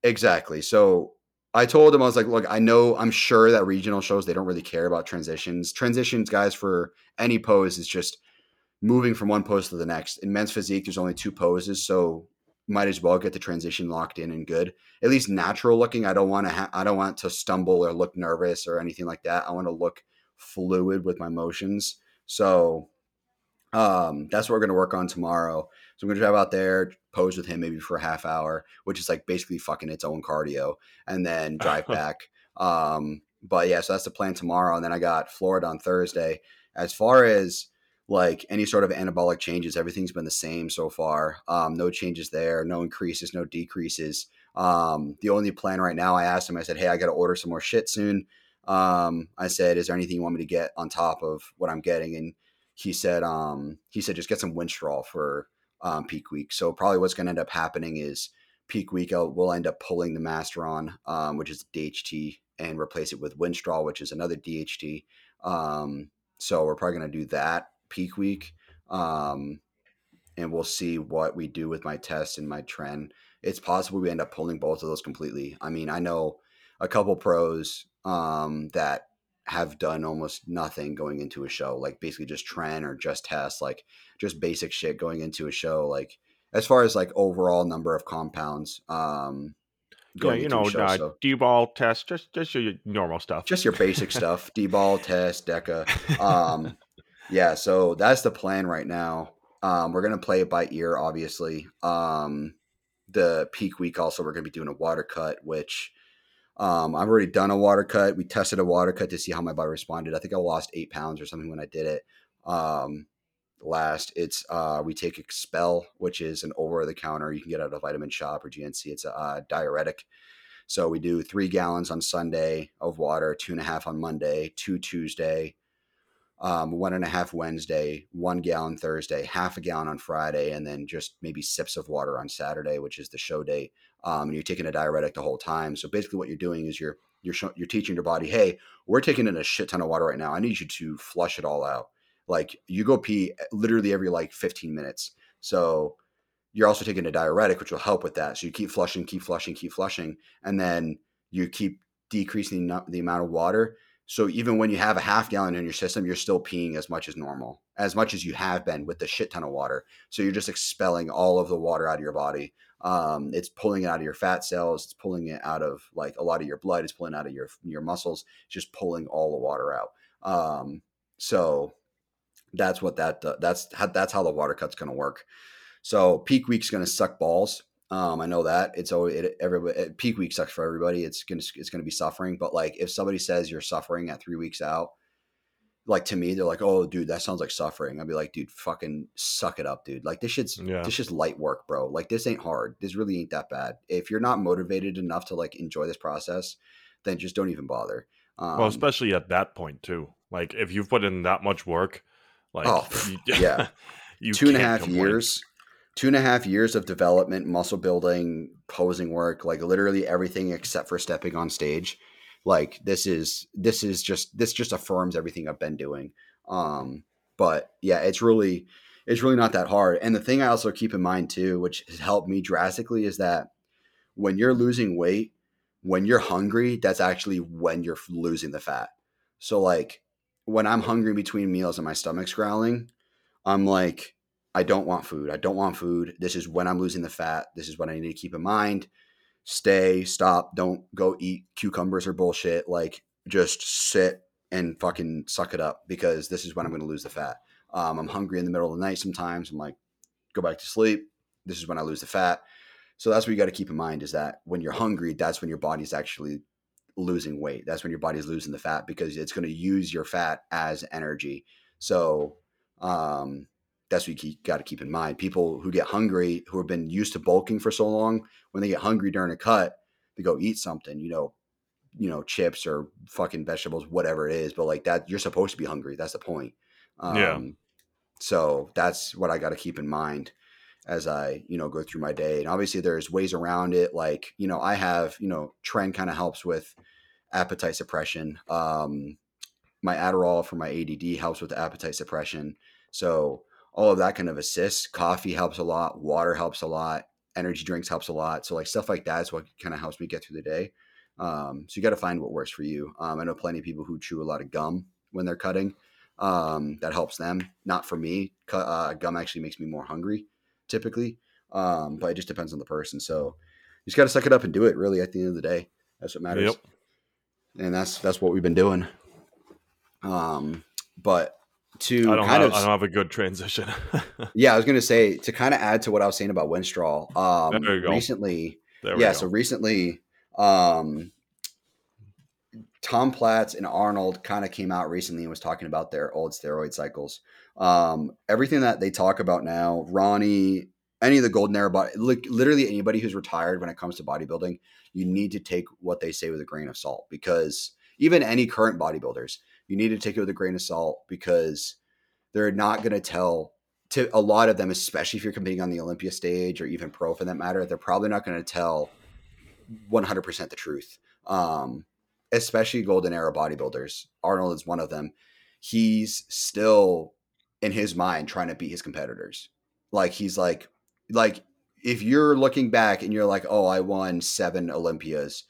Exactly. So I told him, I was like, look, I know, I'm sure that regional shows, they don't really care about transitions. Transitions, guys, for any pose is just moving from one pose to the next. In men's physique, there's only 2 poses. So might as well get the transition locked in and good, at least natural looking. I don't want to stumble or look nervous or anything like that. I want to look fluid with my motions. So that's what we're going to work on tomorrow. So I'm going to drive out there, pose with him maybe for a half hour, which is like basically fucking its own cardio, and then drive back. But yeah, so that's the plan tomorrow. And then I got Florida on Thursday. As far as like any sort of anabolic changes, everything's been the same so far. No changes there, no increases, no decreases. The only plan right now, I asked him, I said, hey, I got to order some more shit soon. I said, is there anything you want me to get on top of what I'm getting? And he said, just get some Winstrol for peak week. So probably what's going to end up happening is peak week, we'll end up pulling the Masteron, which is DHT, and replace it with Winstrol, which is another DHT. So we're probably going to do that peak week. And we'll see what we do with my test and my trend. It's possible we end up pulling both of those completely. I mean, I know a couple pros that have done almost nothing going into a show, like basically just trend or just test, like just basic shit going into a show, like as far as like overall number of compounds D-ball test, just your normal stuff, just your basic stuff, D-ball test, Deca. Yeah, so that's the plan right now. We're gonna play it by ear, obviously. The peak week also, we're gonna be doing a water cut, which I've already done a water cut. We tested a water cut to see how my body responded. I think I lost 8 pounds or something when I did it. last. It's we take Expel, which is an over-the-counter. You can get it at a Vitamin Shoppe or GNC. It's a diuretic. So we do 3 gallons on Sunday of water, 2.5 on Monday, 2 Tuesday, 1.5 Wednesday, 1 gallon Thursday, half a gallon on Friday, and then just maybe sips of water on Saturday, which is the show date. And you're taking a diuretic the whole time. So basically what you're doing is you're teaching your body, hey, we're taking in a shit ton of water right now. I need you to flush it all out. Like you go pee literally every like 15 minutes. So you're also taking a diuretic, which will help with that. So you keep flushing, keep flushing, keep flushing. And then you keep decreasing the amount of water. So even when you have a half gallon in your system, you're still peeing as much as normal, as much as you have been with the shit ton of water. So you're just expelling all of the water out of your body. It's pulling it out of your fat cells. It's pulling it out of like a lot of your blood. It's pulling out of your muscles, just pulling all the water out. So that's what that's how the water cut's going to work. So peak week's going to suck balls. I know that it's always peak week sucks for everybody. It's going to be suffering. But like if somebody says you're suffering at 3 weeks out, like to me, they're like, oh dude, that sounds like suffering. I'd be like, dude, fucking suck it up, dude. Like this shit's light work, bro. Like this ain't hard. This really ain't that bad. If you're not motivated enough to like enjoy this process, then just don't even bother. Well, especially at that point too. Like if you've put in that much work, like yeah, you 2.5 years. 2.5 years of development, muscle building, posing work, like literally everything except for stepping on stage. Like this just affirms everything I've been doing. But yeah, it's really not that hard. And the thing I also keep in mind too, which has helped me drastically, is that when you're losing weight, when you're hungry, that's actually when you're losing the fat. So like when I'm hungry between meals and my stomach's growling, I'm like, I don't want food. This is when I'm losing the fat. This is what I need to keep in mind. Stay, stop, don't go eat cucumbers or bullshit. Like just sit and fucking suck it up because this is when I'm going to lose the fat. I'm hungry in the middle of the night sometimes. I'm like, go back to sleep. This is when I lose the fat. So that's what you got to keep in mind is that when you're hungry, that's when your body's actually losing weight. That's when your body's losing the fat because it's going to use your fat as energy. So, that's what you got to keep in mind. People who get hungry, who have been used to bulking for so long, when they get hungry during a cut, they go eat something, you know, chips or fucking vegetables, whatever it is. But like that, you're supposed to be hungry. That's the point. So that's what I got to keep in mind as I, go through my day. And obviously there's ways around it. Like, I have, Tren kind of helps with appetite suppression. My Adderall for my ADD helps with appetite suppression. So, all of that kind of assists. Coffee helps a lot. Water helps a lot. Energy drinks helps a lot. So like stuff like that is what kind of helps me get through the day. So you got to find what works for you. I know plenty of people who chew a lot of gum when they're cutting. That helps them. Not for me. Gum actually makes me more hungry typically. But it just depends on the person. So you just got to suck it up and do it really at the end of the day. That's what matters. Yep. And that's what we've been doing. But I don't have a good transition. Yeah, I was going to say to kind of add to what I was saying about Winstrol. There you go. Recently, Tom Platz and Arnold kind of came out recently and was talking about their old steroid cycles. Everything that they talk about now, Ronnie, any of the golden era, literally anybody who's retired when it comes to bodybuilding, you need to take what they say with a grain of salt because even any current bodybuilders. You need to take it with a grain of salt because they're not going to tell to a lot of them, especially if you're competing on the Olympia stage or even pro for that matter, they're probably not going to tell 100% the truth. Especially golden era bodybuilders. Arnold is one of them. He's still in his mind trying to beat his competitors. Like he's like if you're looking back and you're like, oh, I won 7 Olympias.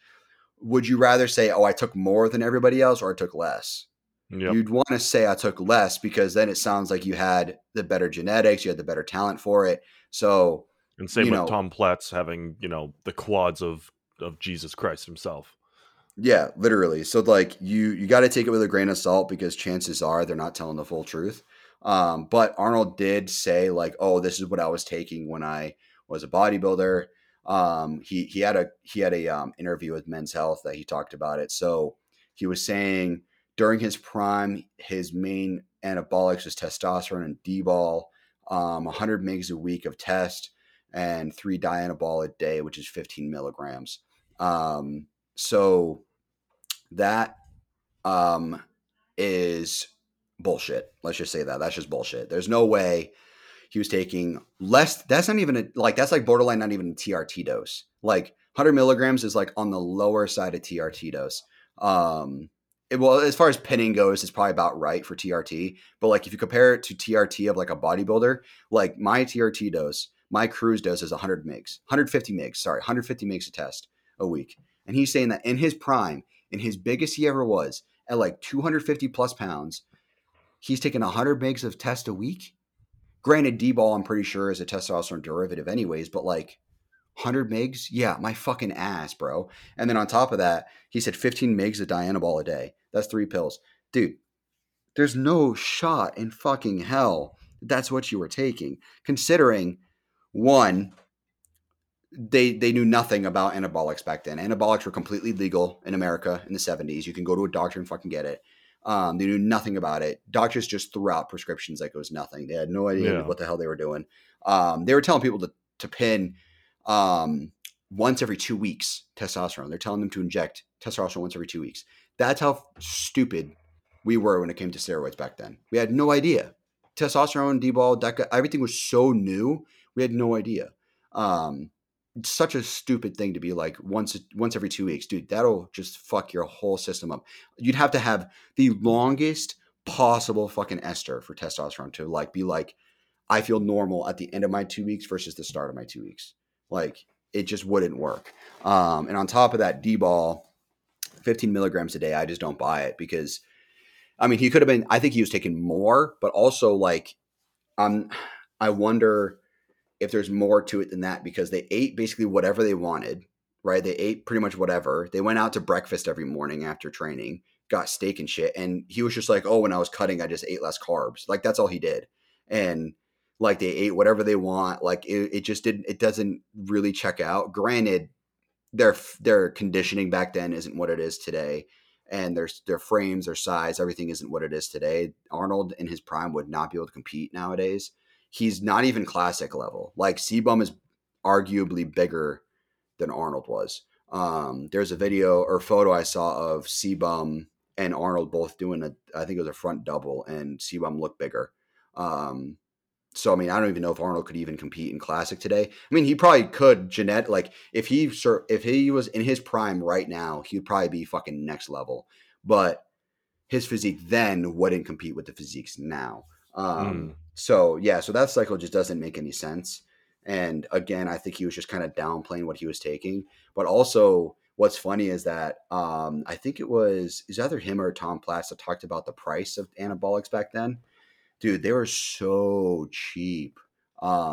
Would you rather say, oh, I took more than everybody else or I took less? Yep. You'd want to say I took less because then it sounds like you had the better genetics, you had the better talent for it. So, and same with Tom Platz having, the quads of Jesus Christ himself. Yeah, literally. So like you got to take it with a grain of salt because chances are they're not telling the full truth. But Arnold did say like, oh, this is what I was taking when I was a bodybuilder. He had a interview with Men's Health that he talked about it. So he was saying, during his prime, his main anabolics is testosterone and D-ball, 100 mgs a week of test, and 3 Dianabol a day, which is 15 milligrams. So that is bullshit. Let's just say that. That's just bullshit. There's no way he was taking less. That's not even that's like borderline, not even a TRT dose. Like 100 milligrams is like on the lower side of TRT dose. As far as pinning goes, it's probably about right for TRT. But like if you compare it to TRT of like a bodybuilder, like my TRT dose, my cruise dose is 150 mgs a test a week. And he's saying that in his prime, in his biggest he ever was, at like 250 plus pounds, he's taking 100 mgs of test a week. Granted, D-ball, I'm pretty sure, is a testosterone derivative anyways, but like 100 mgs? Yeah, my fucking ass, bro. And then on top of that, he said 15 mgs of Dianabol a day. That's 3 pills. Dude, there's no shot in fucking hell that's what you were taking, considering, one, they knew nothing about anabolics back then. Anabolics were completely legal in America in the 70s. You can go to a doctor and fucking get it. They knew nothing about it. Doctors just threw out prescriptions like it was nothing. They had no idea what the hell they were doing. They were telling people to pin once every 2 weeks testosterone. They're telling them to inject testosterone once every 2 weeks. That's how stupid we were when it came to steroids back then. We had no idea. Testosterone, D-ball, Deca, everything was so new. We had no idea. It's such a stupid thing to be like once every 2 weeks, dude. That'll just fuck your whole system up. You'd have to have the longest possible fucking ester for testosterone to like be like, I feel normal at the end of my 2 weeks versus the start of my 2 weeks. Like it just wouldn't work. And on top of that, D-ball, 15 milligrams a day. I just don't buy it because, I mean, he could have been. I think he was taking more, but also like, I wonder if there's more to it than that, because they ate basically whatever they wanted, right? They ate pretty much whatever. They went out to breakfast every morning after training, got steak and shit. And he was just like, oh, when I was cutting, I just ate less carbs. Like that's all he did. And like they ate whatever they want. Like it just didn't, it doesn't really check out. Granted, their conditioning back then isn't what it is today. And their frames, their size, everything isn't what it is today. Arnold in his prime would not be able to compete nowadays. He's not even classic level. Like Sebum is arguably bigger than Arnold was. There's a video or photo I saw of Sebum and Arnold both doing I think it was a front double, and Sebum looked bigger. So, I mean, I don't even know if Arnold could even compete in classic today. I mean, he probably could. Jeanette, like if he was in his prime right now, he'd probably be fucking next level, but his physique then wouldn't compete with the physiques now. So that cycle just doesn't make any sense. And again, I think he was just kind of downplaying what he was taking. But also what's funny is that I think it was either him or Tom Platz that talked about the price of anabolics back then. Dude, they were so cheap. I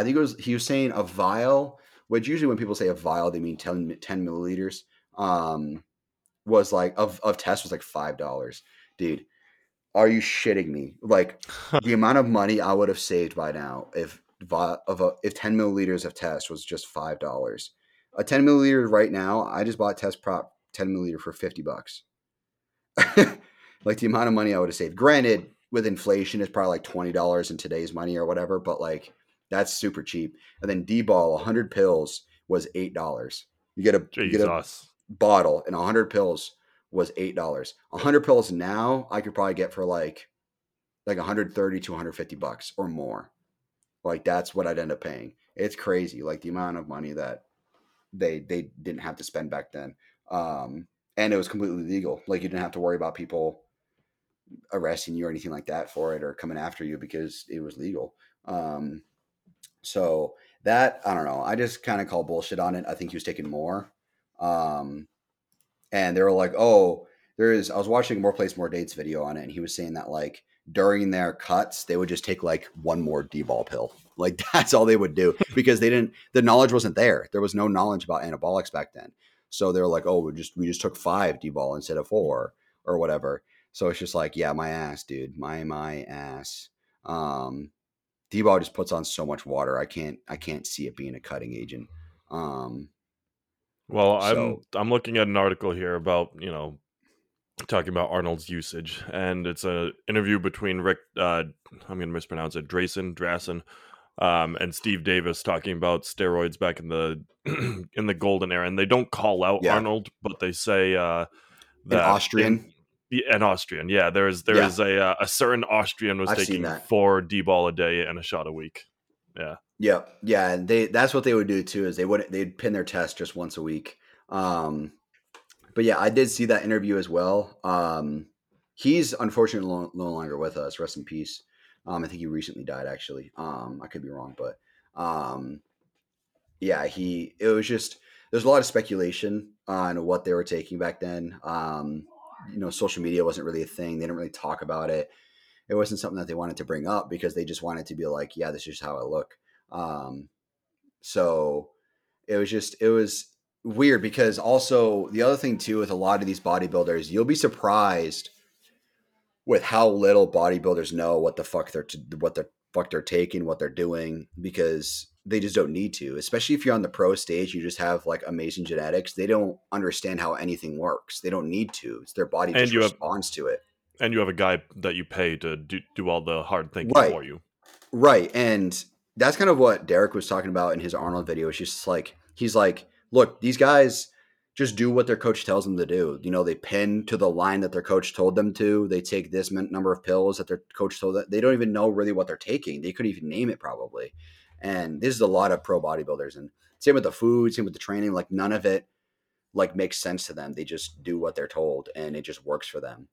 think he was saying a vial, which usually when people say a vial, they mean 10 milliliters, was like of test was like $5. Dude, are you shitting me? Like the amount of money I would have saved by now if 10 milliliters of test was just $5. A 10 milliliter right now, I just bought test prop 10 milliliter for $50. Like the amount of money I would have saved. Granted, with inflation, it's probably like $20 in today's money or whatever, but like that's super cheap. And then D-ball, 100 pills was $8. You get a bottle and 100 pills was $8. 100 pills now I could probably get for like $130 to $150 or more. Like that's what I'd end up paying. It's crazy. Like the amount of money that they didn't have to spend back then. And it was completely legal. Like you didn't have to worry about people arresting you or anything like that for it or coming after you because it was legal. So that, I don't know. I just kind of call bullshit on it. I think he was taking more. And they were like, oh, I was watching a More Place, More Dates video on it. And he was saying that like during their cuts, they would just take like one more D-ball pill. Like that's all they would do because the knowledge wasn't there. There was no knowledge about anabolics back then. So they were like, oh, we just took 5 D-ball instead of 4 or whatever. So it's just like, yeah, my ass, dude, my ass. D-ball just puts on so much water. I can't see it being a cutting agent. Well, I'm looking at an article here about, talking about Arnold's usage, and it's an interview between Rick, I'm going to mispronounce it, Drassen, and Steve Davis talking about steroids back in the in the golden era, and they don't call out Arnold, but they say that an Austrian. Yeah, there is a certain Austrian was taking 4 D-ball a day and a shot a week. Yeah. And that's what they would do too, is they'd pin their test just once a week. But yeah, I did see that interview as well. He's unfortunately no longer with us. Rest in peace. I think he recently died, actually. I could be wrong, but yeah, it was just, there's a lot of speculation on what they were taking back then. Social media wasn't really a thing. They didn't really talk about it. It wasn't something that they wanted to bring up because they just wanted to be like, yeah, this is how I look. So it was weird, because also the other thing too, with a lot of these bodybuilders, you'll be surprised with how little bodybuilders know what the fuck they're taking, what they're doing, because they just don't need to, especially if you're on the pro stage, you just have like amazing genetics. They don't understand how anything works. They don't need to. It's their body just responds to it. And you have a guy that you pay to do all the hard thinking for you. Right. And that's kind of what Derek was talking about in his Arnold video. It's just like, he's like, look, these guys just do what their coach tells them to do. You know, they pin to the line that their coach told them to. They take this number of pills that their coach told them. They don't even know really what they're taking. They couldn't even name it probably. And this is a lot of pro bodybuilders. And same with the food, same with the training. Like none of it like makes sense to them. They just do what they're told and it just works for them.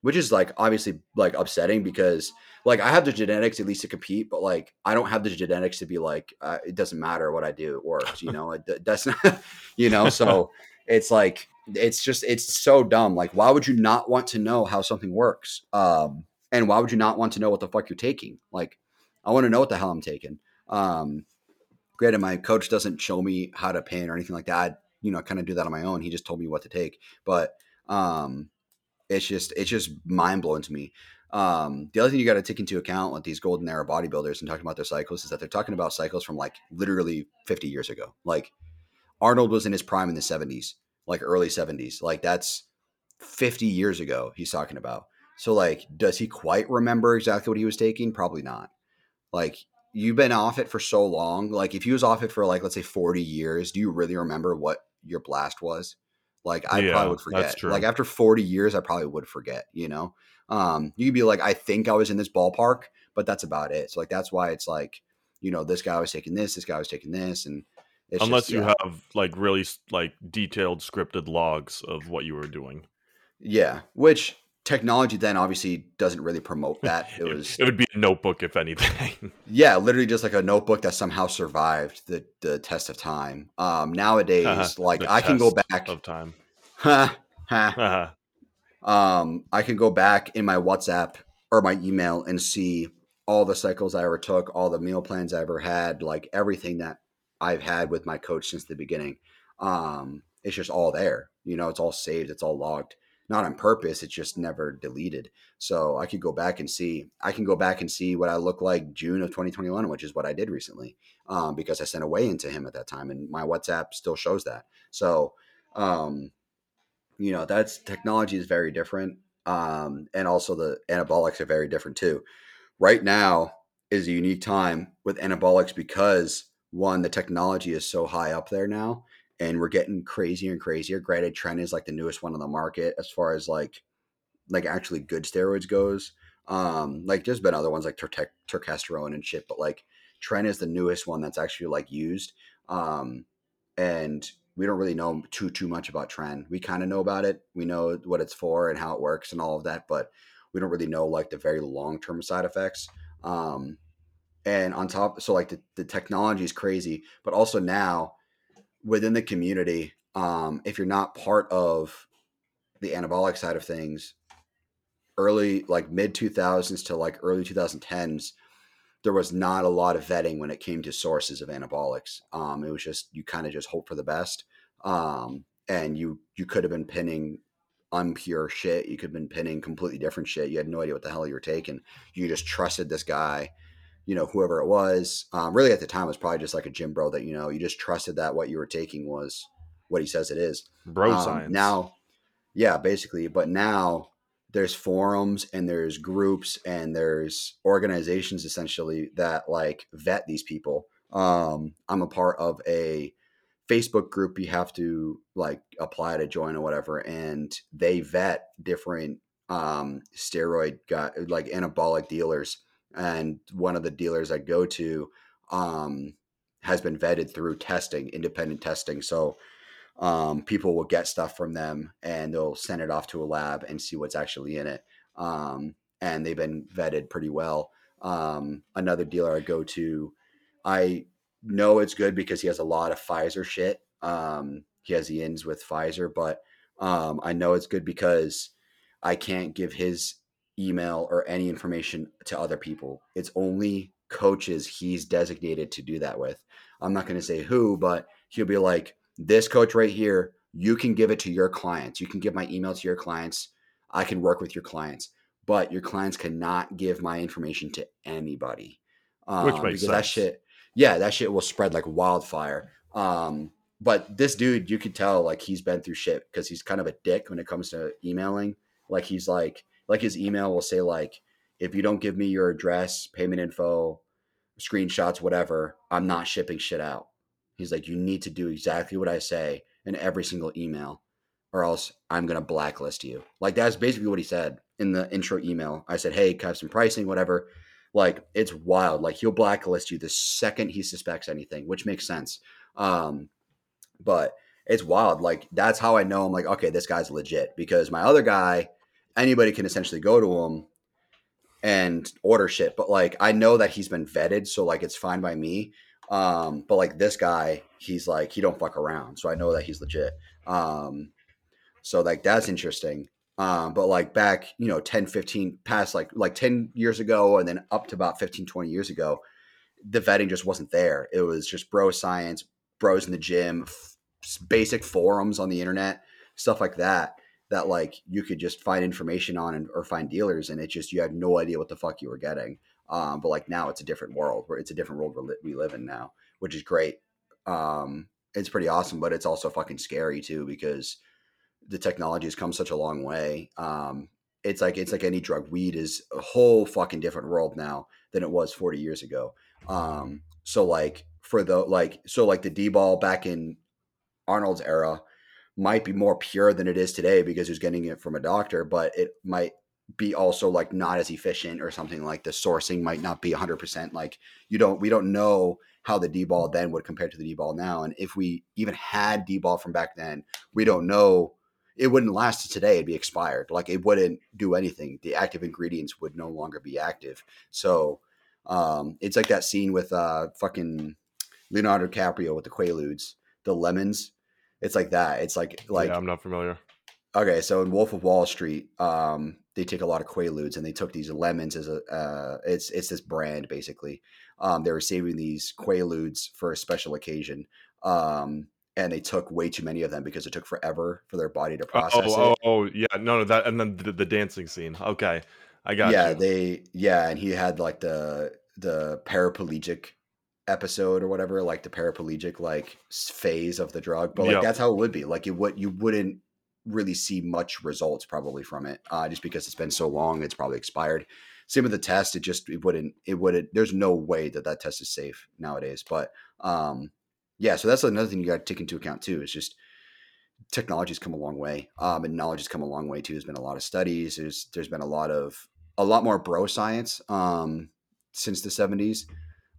Which is like obviously like upsetting, because like I have the genetics at least to compete, but like I don't have the genetics to be like it doesn't matter what I do, it works, you know. That's not, you know. So it's like it's so dumb. Like why would you not want to know how something works? And why would you not want to know what the fuck you're taking? Like I want to know what the hell I'm taking. Granted, my coach doesn't show me how to pin or anything like that. I, kind of do that on my own. He just told me what to take, but It's just mind blowing to me. The other thing you got to take into account with these golden era bodybuilders and talking about their cycles is that they're talking about cycles from like literally 50 years ago. Like Arnold was in his prime in the 70s, like early 70s. Like that's 50 years ago he's talking about. So like, does he quite remember exactly what he was taking? Probably not. Like you've been off it for so long. Like if he was off it for like, let's say 40 years, do you really remember what your blast was? Like I probably would forget. Like after 40 years, I probably would forget, you know? You could be like, I think I was in this ballpark, but that's about it. So like, that's why it's like, this guy was taking this guy was taking this. And it's unless just, you have like really like detailed scripted logs of what you were doing. Yeah. Which technology then obviously doesn't really promote that. It would be a notebook if anything. Yeah. Literally just like a notebook that somehow survived the test of time. Nowadays, like I can go back of time. I can go back in my WhatsApp or my email and see all the cycles I ever took, all the meal plans I ever had, like everything that I've had with my coach since the beginning. It's just all there, it's all saved. It's all logged. Not on purpose. It's just never deleted. So I could go back and see, what I look like June of 2021, which is what I did recently, because I sent a weigh-in to him at that time and my WhatsApp still shows that. So, that's technology is very different. And also the anabolics are very different too. Right now is a unique time with anabolics because one, the technology is so high up there now. And we're getting crazier and crazier. Granted, Trend is like the newest one on the market as far as like actually good steroids goes. Like there's been other ones like tercasterone and shit, but like Trend is the newest one that's actually like used. And we don't really know too much about Trend. We kind of know about it. We know what it's for and how it works and all of that, but we don't really know like the very long-term side effects. And on top, so like the technology is crazy, but also now, within the community, if you're not part of the anabolic side of things, early like mid 2000s to like early 2010s, there was not a lot of vetting when it came to sources of anabolics. It was just, you kind of just hope for the best. And you could have been pinning unpure shit. You could have been pinning completely different shit. You had no idea what the hell you were taking. You just trusted this guy, whoever it was, really at the time it was probably just like a gym bro that, you just trusted that what you were taking was what he says it is. Bro science. Now, Yeah, basically. But now there's forums and there's groups and there's organizations essentially that like vet these people. I'm a part of a Facebook group. You have to like apply to join or whatever. And they vet different steroid guy, like anabolic dealers. And one of the dealers I go to has been vetted through testing, independent testing. So people will get stuff from them and they'll send it off to a lab and see what's actually in it. And they've been vetted pretty well. Another dealer I go to, I know it's good because he has a lot of Pfizer shit. He has the ins with Pfizer, but I know it's good because I can't give his email or any information to other people. It's only coaches he's designated to do that with. I'm not going to say who, but he'll be like, this coach right here, you can give it to your clients. You can give my email to your clients. I can work with your clients, but your clients cannot give my information to anybody. Which makes sense. That shit, yeah, that shit will spread like wildfire. But this dude, you could tell like he's been through shit because he's kind of a dick when it comes to emailing. Like he's like his email will say like, if you don't give me your address, payment info, screenshots, whatever, I'm not shipping shit out. He's like, you need to do exactly what I say in every single email or else I'm going to blacklist you. Like that's basically what he said in the intro email. I said, hey, can I have some pricing, whatever. Like it's wild. Like he'll blacklist you the second he suspects anything, which makes sense. But it's wild. Like that's how I know I'm like, okay, this guy's legit because my other guy, anybody can essentially go to him and order shit. But like, I know that he's been vetted. So like, it's fine by me. But like this guy, he's like, he don't fuck around. So I know that he's legit. So like, that's interesting. But like back, you know, 10, 15 past like 10 years ago and then up to about 15, 20 years ago, the vetting just wasn't there. It was just bro science, bros in the gym, basic forums on the internet, stuff like that, that like you could just find information on and, or find dealers. And it just, you had no idea what the fuck you were getting. But like now it's a different world where it's a different world we live in now, which is great. It's pretty awesome, but it's also fucking scary too, because the technology has come such a long way. It's like any drug. Weed is a whole fucking different world now than it was 40 years ago. So like for the, like, so like the D-ball back in Arnold's era might be more pure than it is today because he's getting it from a doctor, but it might be also like not as efficient or something. Like the sourcing might not be 100%. Like we don't know how the D-ball then would compare to the D-ball now. And if we even had D-ball from back then, we don't know. It wouldn't last to today. It'd be expired. Like it wouldn't do anything. The active ingredients would no longer be active. So it's like that scene with fucking Leonardo DiCaprio with the Quaaludes, the lemons. It's like that. It's like yeah, I'm not familiar. Okay, so in Wolf of Wall Street, they take a lot of Quaaludes and they took these lemons as a it's this brand basically. They were saving these Quaaludes for a special occasion, and they took way too many of them because it took forever for their body to process. That and then the dancing scene. Okay, I got you. And he had like the paraplegic episode or whatever, like the paraplegic like phase of the drug. But like that's how it would be. Like you wouldn't really see much results probably from it just because it's been so long. It's probably expired. Same with the test. It wouldn't there's no way that test is safe nowadays. But so that's another thing you got to take into account too. It's just technology's come a long way, and knowledge has come a long way too. There's been a lot of studies. There's been a lot more bro science since the 70s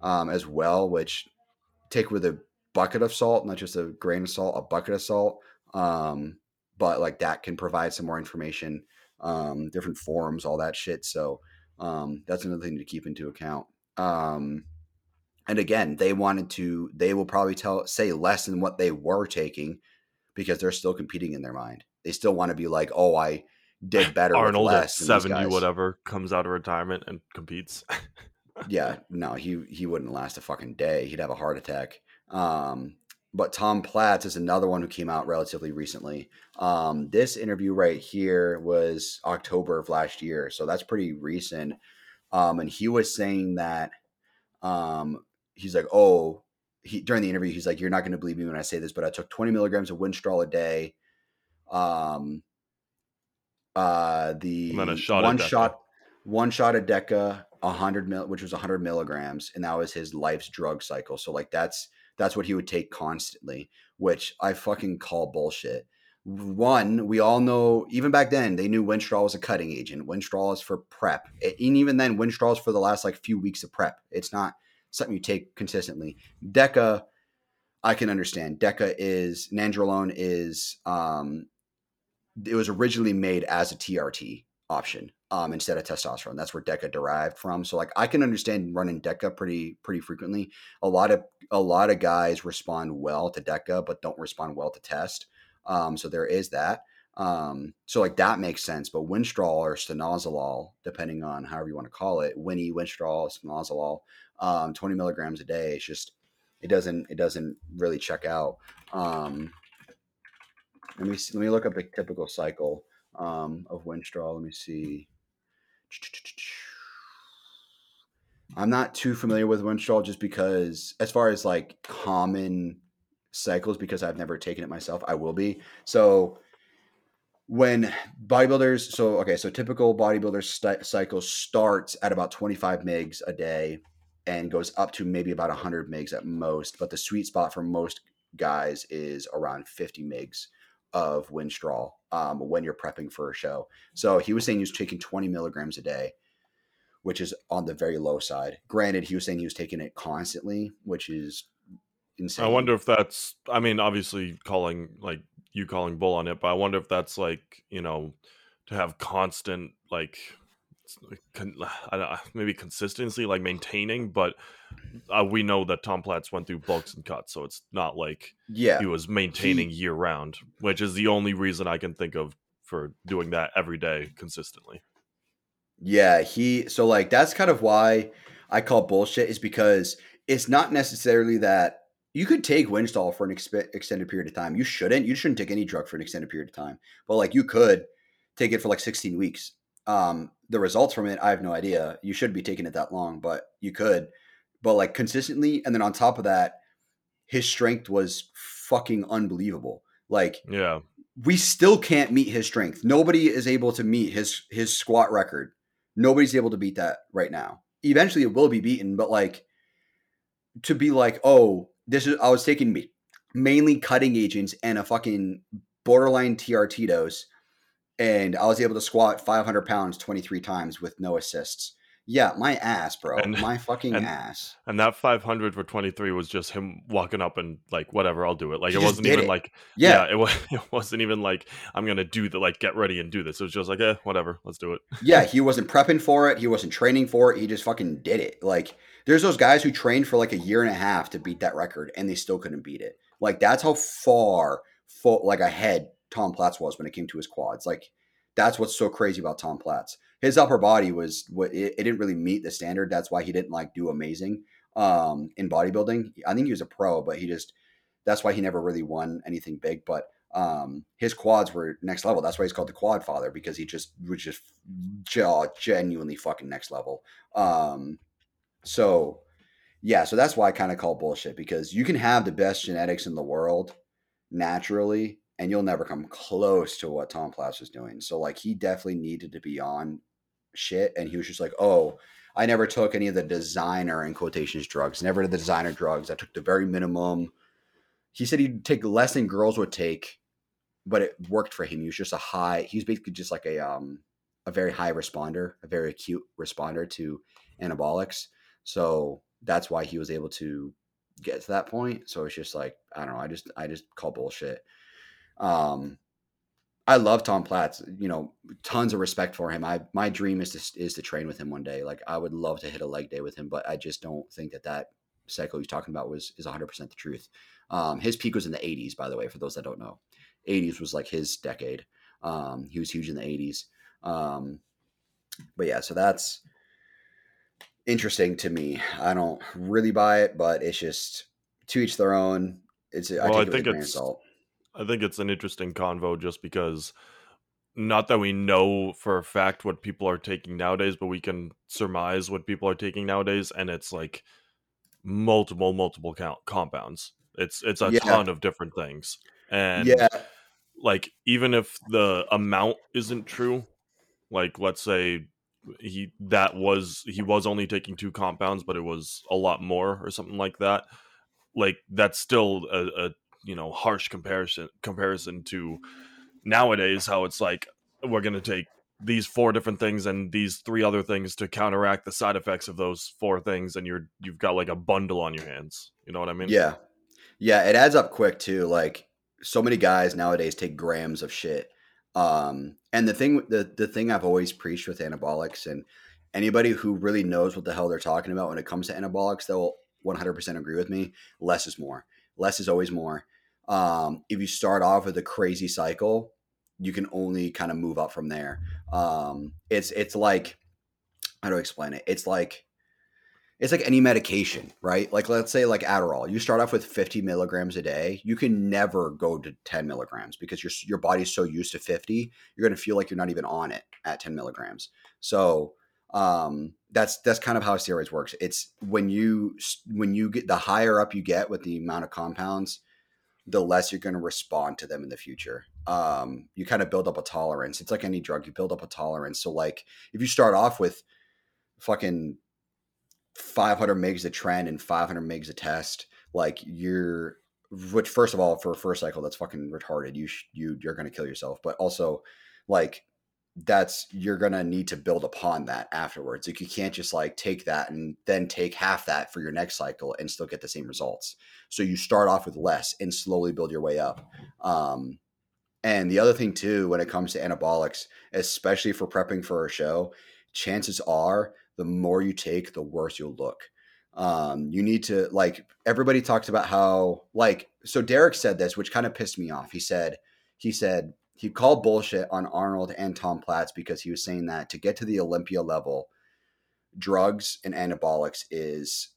as well, which take with a bucket of salt, not just a grain of salt, a bucket of salt. But like that can provide some more information, different forums, all that shit. So that's another thing to keep into account. And again, they will probably say less than what they were taking because they're still competing in their mind. They still want to be like, oh, I did better. Arnold at 70, whatever, comes out of retirement and competes. Yeah, no, he wouldn't last a fucking day. He'd have a heart attack. But Tom Platz is another one who came out relatively recently. This interview right here was October of last year, so that's pretty recent. And he was saying that he's like, during the interview, he's like, you're not going to believe me when I say this, but I took 20 milligrams of Winstrol a day the one shot a Deca, 100 ml, which was 100 milligrams, and that was his life's drug cycle. So like that's what he would take constantly, which I fucking call bullshit. One, we all know, even back then, they knew Winstrol was a cutting agent. Winstrol is for prep. And even then, Winstrol is for the last like few weeks of prep. It's not something you take consistently. Deca, I can understand. Deca is, Nandrolone is, it was originally made as a TRT option instead of testosterone. That's where Deca derived from. So like I can understand running Deca pretty frequently. A lot of guys respond well to Deca, but don't respond well to test. So there is that. So like that makes sense, but Winstrol or stanozolol, depending on however you want to call it, Winstrol, stanozolol, 20 milligrams a day. It's just, it doesn't really check out. Let me look up a typical cycle, of Winstrol. Let me see. I'm not too familiar with Winstrol just because as far as like common cycles, because I've never taken it myself. I will be. So when bodybuilders, so typical bodybuilder cycle starts at about 25 mgs a day and goes up to maybe about 100 mgs at most. But the sweet spot for most guys is around 50 mgs of Winstrol when you're prepping for a show. So he was saying he was taking 20 milligrams a day, which is on the very low side. Granted, he was saying he was taking it constantly, which is insane. I wonder if that's, I mean, obviously calling bull on it, but I wonder if that's like, you know, to have constant, like, maybe consistency, like maintaining, but we know that Tom Platz went through bulks and cuts, so it's not like he was maintaining year round, which is the only reason I can think of for doing that every day consistently. Yeah, so like that's kind of why I call bullshit, is because it's not necessarily that you could take Winstrol for an extended period of time. You shouldn't take any drug for an extended period of time, but like you could take it for like 16 weeks. The results from it, I have no idea. You shouldn't be taking it that long, but you could, but like consistently. And then on top of that, his strength was fucking unbelievable. Like, yeah, we still can't meet his strength. Nobody is able to meet his squat record. Nobody's able to beat that right now. Eventually it will be beaten, but like to be like, oh, I was taking mainly cutting agents and a fucking borderline TRT dose, and I was able to squat 500 pounds 23 times with no assists. Yeah, my ass, bro. My fucking ass. And that 500 for 23 was just him walking up and like, whatever, I'll do it. Like, it wasn't even like, I'm going to do the, like, get ready and do this. It was just like, whatever, let's do it. Yeah, he wasn't prepping for it. He wasn't training for it. He just fucking did it. Like, there's those guys who trained for like a year and a half to beat that record and they still couldn't beat it. Like, that's how far ahead Tom Platz was when it came to his quads. Like, that's what's so crazy about Tom Platz. His upper body was what it didn't really meet the standard. That's why he didn't like do amazing in bodybuilding. I think he was a pro, but that's why he never really won anything big. But his quads were next level. That's why he's called the quad father, because he just was just genuinely fucking next level. So that's why I kind of call bullshit, because you can have the best genetics in the world naturally, and you'll never come close to what Tom Platz was doing. So like, he definitely needed to be on shit. And he was just like, oh, I never took any of the designer in quotations drugs. Never did the designer drugs. I took the very minimum. He said he'd take less than girls would take, but it worked for him. He was basically just like a very high responder, a very acute responder to anabolics. So that's why he was able to get to that point. So it's just like, I don't know. I just call bullshit. I love Tom Platz, you know, tons of respect for him. My dream is to train with him one day. Like, I would love to hit a leg day with him, but I just don't think that cycle he's talking about is 100% the truth. His peak was in the 80s, by the way, for those that don't know. 80s was like his decade. He was huge in the 80s. But yeah, so that's interesting to me. I don't really buy it, but it's just to each their own. I think it's an interesting convo, just because, not that we know for a fact what people are taking nowadays, but we can surmise what people are taking nowadays. And it's like multiple compounds. It's a ton of different things. And like, even if the amount isn't true, like, let's say he was only taking 2 compounds, but it was a lot more or something like that. Like, that's still a harsh comparison to nowadays, how it's like, we're going to take these 4 different things and these 3 other things to counteract the side effects of those 4 things. And you've got like a bundle on your hands. You know what I mean? Yeah. Yeah. It adds up quick too. Like, so many guys nowadays take grams of shit. And the thing I've always preached with anabolics, and anybody who really knows what the hell they're talking about when it comes to anabolics, they'll 100% agree with me. Less is more. Less is always more. If you start off with a crazy cycle, you can only kind of move up from there. It's like, how do I explain it? It's like any medication, right? Like, let's say like Adderall, you start off with 50 milligrams a day. You can never go to 10 milligrams because your body's so used to 50, you're going to feel like you're not even on it at 10 milligrams. So, that's kind of how steroids works. It's when you get, the higher up you get with the amount of compounds, the less you're going to respond to them in the future. You kind of build up a tolerance. It's like any drug, you build up a tolerance. So like, if you start off with fucking 500 megs a trend and 500 megs a test, like which first of all, for a first cycle, that's fucking retarded. You're going to kill yourself, but also like you're going to need to build upon that afterwards. Like, you can't just like take that and then take half that for your next cycle and still get the same results. So you start off with less and slowly build your way up. And the other thing too, when it comes to anabolics, especially for prepping for a show, chances are the more you take, the worse you'll look. You need to, like, everybody talks about how, like, so Derek said this, which kind of pissed me off. He said he called bullshit on Arnold and Tom Platz because he was saying that to get to the Olympia level, drugs and anabolics is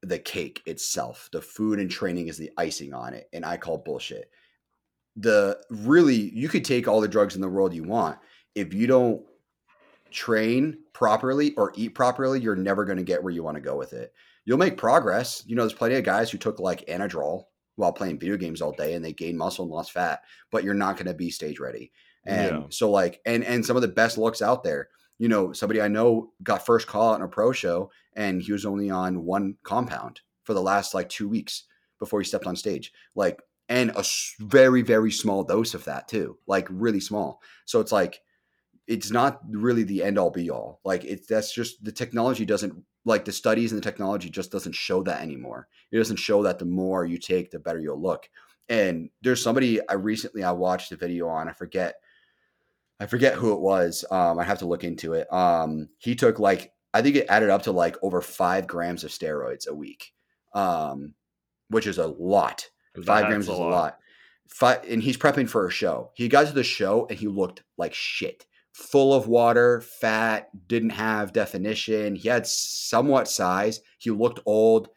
the cake itself. The food and training is the icing on it. And I call bullshit. Really, you could take all the drugs in the world you want. If you don't train properly or eat properly, you're never going to get where you want to go with it. You'll make progress. There's plenty of guys who took like Anadrol while playing video games all day and they gained muscle and lost fat, but you're not going to be stage ready. And so like, and some of the best looks out there, somebody I know got first call out in a pro show and he was only on 1 compound for the last like 2 weeks before he stepped on stage. Like, and a very, very small dose of that too, like really small. So it's like, it's not really the end all be all. Like that's just, the technology doesn't, like the studies and the technology just doesn't show that anymore. It doesn't show that the more you take, the better you'll look. And there's somebody I watched a video on, I forget who it was. I have to look into it. He took like, I think it added up to like over 5 grams of steroids a week, which is a lot. 5 grams is a lot. And he's prepping for a show. He got to the show and he looked like shit. Full of water, fat, didn't have definition. He had somewhat size. He looked old.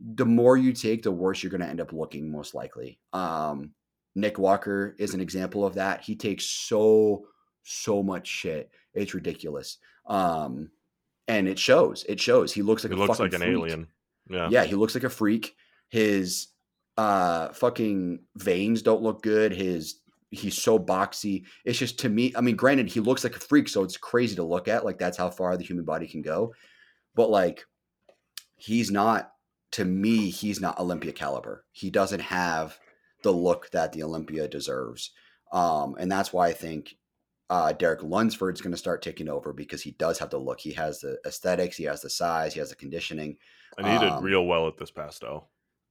The more you take, the worse you're going to end up looking, most likely. Nick Walker is an example of that. He takes so much shit. It's ridiculous. And it shows. He looks like an alien. Yeah, he looks like a freak. His fucking veins don't look good. He's so boxy. It's just, to me, I mean, granted, he looks like a freak, so it's crazy to look at. Like, that's how far the human body can go. But like, he's not Olympia caliber. He doesn't have the look that the Olympia deserves. And that's why I think Derek Lunsford's going to start taking over, because he does have the look. He has the aesthetics. He has the size. He has the conditioning. And he did real well at this past, though.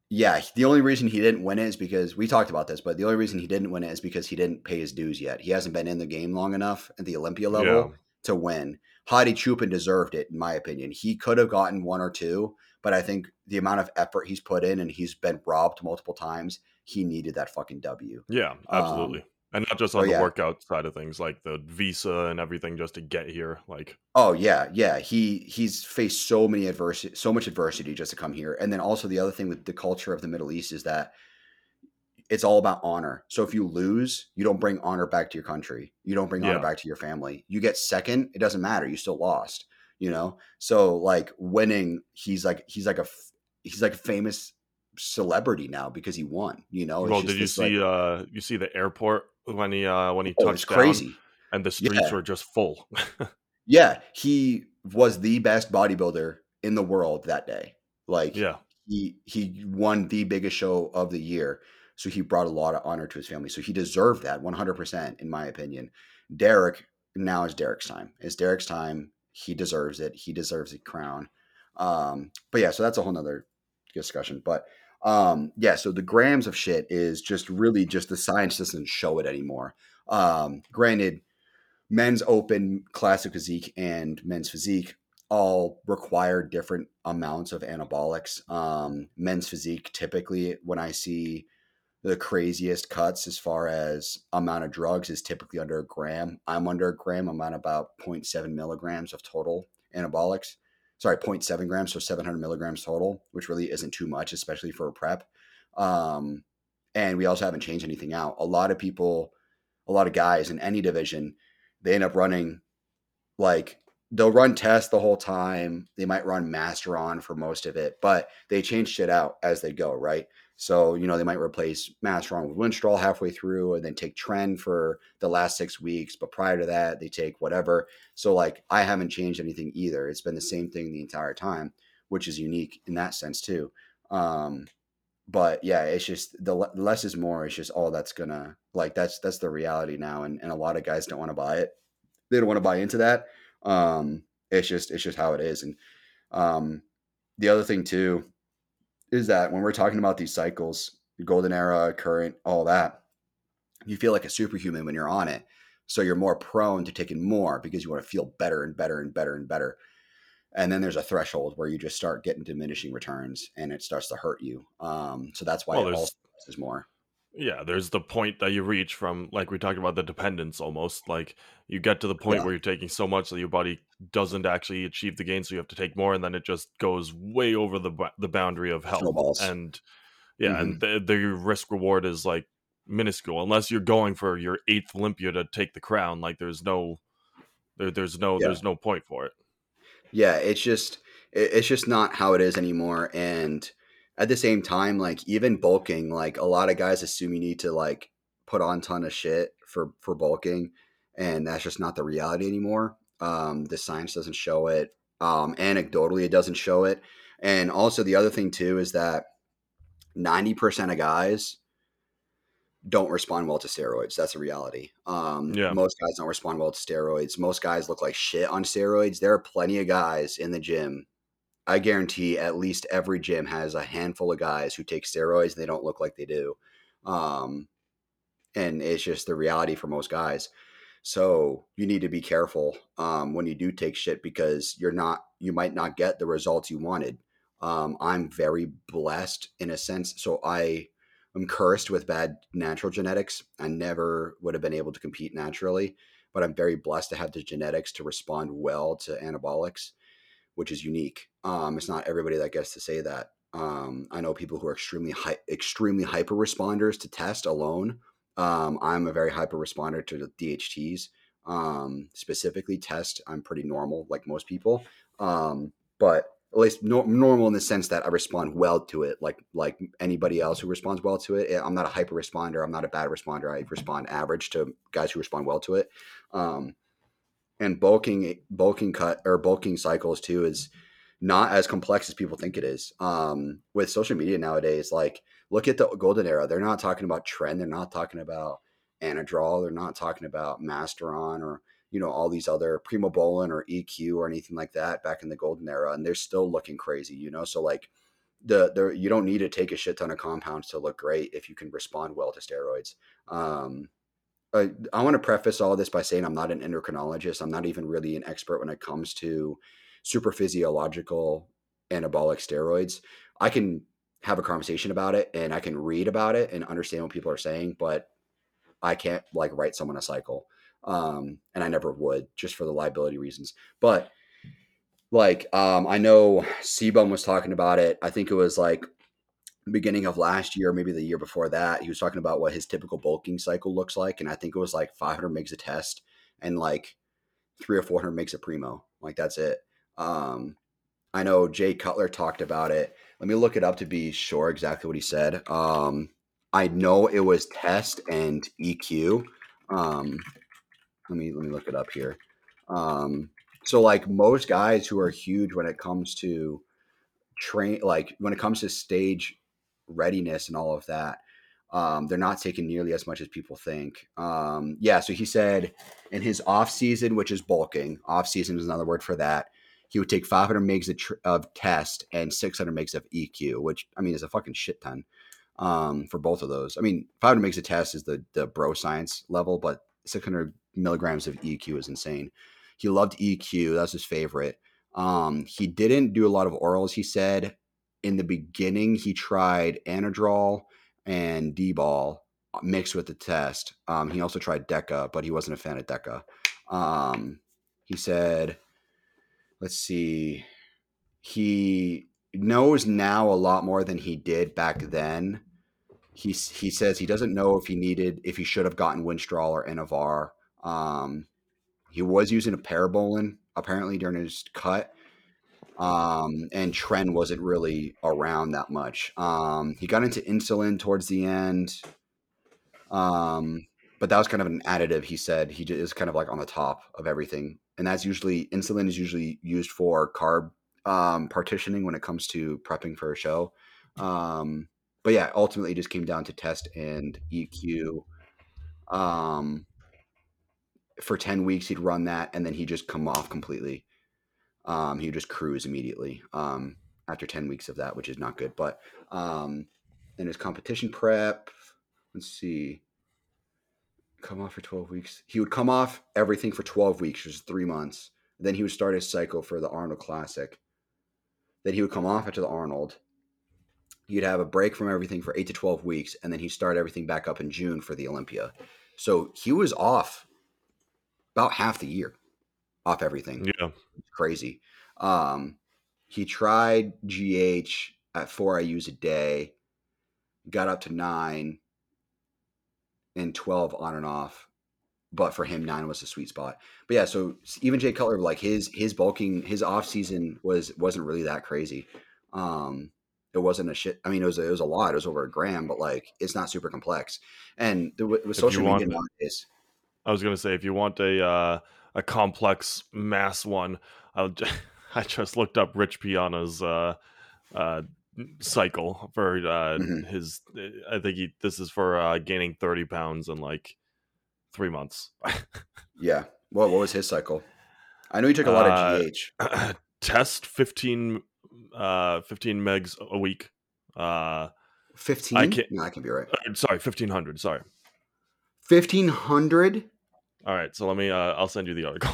Yeah, the only reason he didn't win it is because we talked about this, but the only reason he didn't win it is because he didn't pay his dues yet. He hasn't been in the game long enough at the Olympia level to win. Hadi Chupin deserved it, in my opinion. He could have gotten 1 or 2, but I think the amount of effort he's put in, and he's been robbed multiple times, he needed that fucking W. Yeah, absolutely. And not just on the workout side of things, like the visa and everything just to get here. Like, oh yeah. Yeah. He's faced so much adversity just to come here. And then also the other thing with the culture of the Middle East is that it's all about honor. So if you lose, you don't bring honor back to your country. You don't bring honor back to your family. You get second, it doesn't matter. You still lost, So like winning, he's like a famous celebrity now because he won, you know. It's well, did you see like, you see the airport when he touched down? Crazy. And the streets were just full. Yeah, he was the best bodybuilder in the world that day. Like, he won the biggest show of the year. So he brought a lot of honor to his family. So he deserved that 100%, in my opinion. Derek, now is Derek's time. It's Derek's time. He deserves it. He deserves a crown. But yeah, so that's a whole nother discussion. But yeah, so the grams of shit is just really just the science doesn't show it anymore. Granted, men's open, classic physique, and men's physique all require different amounts of anabolics. Men's physique, typically, when I see the craziest cuts as far as amount of drugs, is typically under a gram. I'm under a gram. I'm at about 0.7 milligrams of total anabolics. Sorry, 0.7 grams, so 700 milligrams total, which really isn't too much, especially for a prep. And we also haven't changed anything out. A lot of people, a lot of guys in any division, they end up running, like, they'll run tests the whole time. They might run Masteron for most of it, but they change shit out as they go, right? So, you know, they might replace Masteron with Winstrol halfway through and then take Tren for the last 6 weeks. But prior to that, they take whatever. So, like, I haven't changed anything either. It's been the same thing the entire time, which is unique in that sense too. But yeah, it's just the less is more. It's just all that's gonna, like, that's the reality now. And a lot of guys don't want to buy it. They don't want to buy into that. It's just how it is. And, the other thing too, is that when we're talking about these cycles, the golden era, current, all that, you feel like a superhuman when you're on it. So you're more prone to taking more because you want to feel better and better and better and better. And then there's a threshold where you just start getting diminishing returns and it starts to hurt you. So that's why it also is more. Yeah. There's the point that you reach from, like we talked about the dependence almost, like you get to the point where you're taking so much that your body doesn't actually achieve the gain. So you have to take more and then it just goes way over the boundary of health. Snowballs. And yeah. Mm-hmm. And the risk reward is like minuscule unless you're going for your 8th Olympia to take the crown. Like there's no point for it. Yeah, it's just not how it is anymore. And at the same time, like even bulking, like a lot of guys assume you need to like put on ton of shit for bulking, and that's just not the reality anymore. The science doesn't show it. Anecdotally, it doesn't show it. And also the other thing too is that 90% of guys don't respond well to steroids. That's a reality. Most guys don't respond well to steroids. Most guys look like shit on steroids. There are plenty of guys in the gym. I guarantee at least every gym has a handful of guys who take steroids and they don't look like they do. And it's just the reality for most guys. So you need to be careful when you do take shit because you might not get the results you wanted. I'm very blessed in a sense. So I'm cursed with bad natural genetics. I never would have been able to compete naturally, but I'm very blessed to have the genetics to respond well to anabolics, which is unique. It's not everybody that gets to say that. I know people who are extremely hyper responders to test alone. I'm a very hyper responder to the DHTs, specifically test. I'm pretty normal, like most people, but at least normal in the sense that I respond well to it. Like anybody else who responds well to it. I'm not a hyper responder. I'm not a bad responder. I respond average to guys who respond well to it. And bulking cycles too is not as complex as people think it is. With social media nowadays, like look at the golden era. They're not talking about Tren. They're not talking about Anadrol. They're not talking about Masteron or, you know, all these other Primobolan or EQ or anything like that back in the golden era. And they're still looking crazy, you know? So like you don't need to take a shit ton of compounds to look great if you can respond well to steroids. I want to preface all this by saying I'm not an endocrinologist. I'm not even really an expert when it comes to super physiological anabolic steroids. I can have a conversation about it and I can read about it and understand what people are saying, but I can't like write someone a cycle. And I never would, just for the liability reasons. But like, I know Sebum was talking about it. I think it was like beginning of last year, maybe the year before that. He was talking about what his typical bulking cycle looks like. And I think it was like 500 megs a test and like 300 or 400 megs a primo. Like that's it. I know Jay Cutler talked about it. Let me look it up to be sure exactly what he said. I know it was test and EQ. Let me look it up here. So like most guys who are huge when it comes to train, like when it comes to stage readiness and all of that, they're not taking nearly as much as people think. So he said in his off season, which is bulking, off season is another word for that. He would take 500 megs of test and 600 megs of EQ, which I mean is a fucking shit ton. For both of those. I mean, 500 megs of test is the bro science level, but 600 milligrams of EQ is insane. He loved EQ. That was his favorite. He didn't do a lot of orals. He said in the beginning, he tried Anadrol and D-ball mixed with the test. He also tried Deca, but he wasn't a fan of Deca. He said, let's see. He knows now a lot more than he did back then. He says he doesn't know if he should have gotten Winstrol or Anavar. He was using a Primobolan apparently during his cut. And Tren wasn't really around that much. He got into insulin towards the end. But that was kind of an additive. He said he is kind of like on the top of everything. And that's usually insulin is usually used for carb partitioning when it comes to prepping for a show. But yeah, ultimately it just came down to test and EQ. For 10 weeks, he'd run that and then he'd just come off completely. He would just cruise immediately after 10 weeks of that, which is not good. But in his competition prep, let's see, come off for 12 weeks. He would come off everything for 12 weeks, which is 3 months. Then he would start his cycle for the Arnold Classic. Then he would come off after the Arnold. He'd have a break from everything for 8 to 12 weeks, and then he'd start everything back up in June for the Olympia. So he was off about half the year, off everything. Yeah, crazy. He tried GH at 4 IUs a day, got up to 9 and 12 on and off. But for him, 9 was the sweet spot. But yeah, so even Jay Cutler, like his bulking, his off season wasn't really that crazy. It wasn't a shit. I mean, it was a lot. It was over a gram, but like it's not super complex. And with social media nowadays, I was gonna say, if you want a complex mass one, I just looked up Rich Piana's cycle for his. I think this is for gaining 30 pounds in like 3 months. Yeah. Well, what was his cycle? I know he took a lot of GH. Test 15 megs a week. 15. I can be right. Sorry, 1,500. Sorry. 1,500. All right, so let me. I'll send you the article.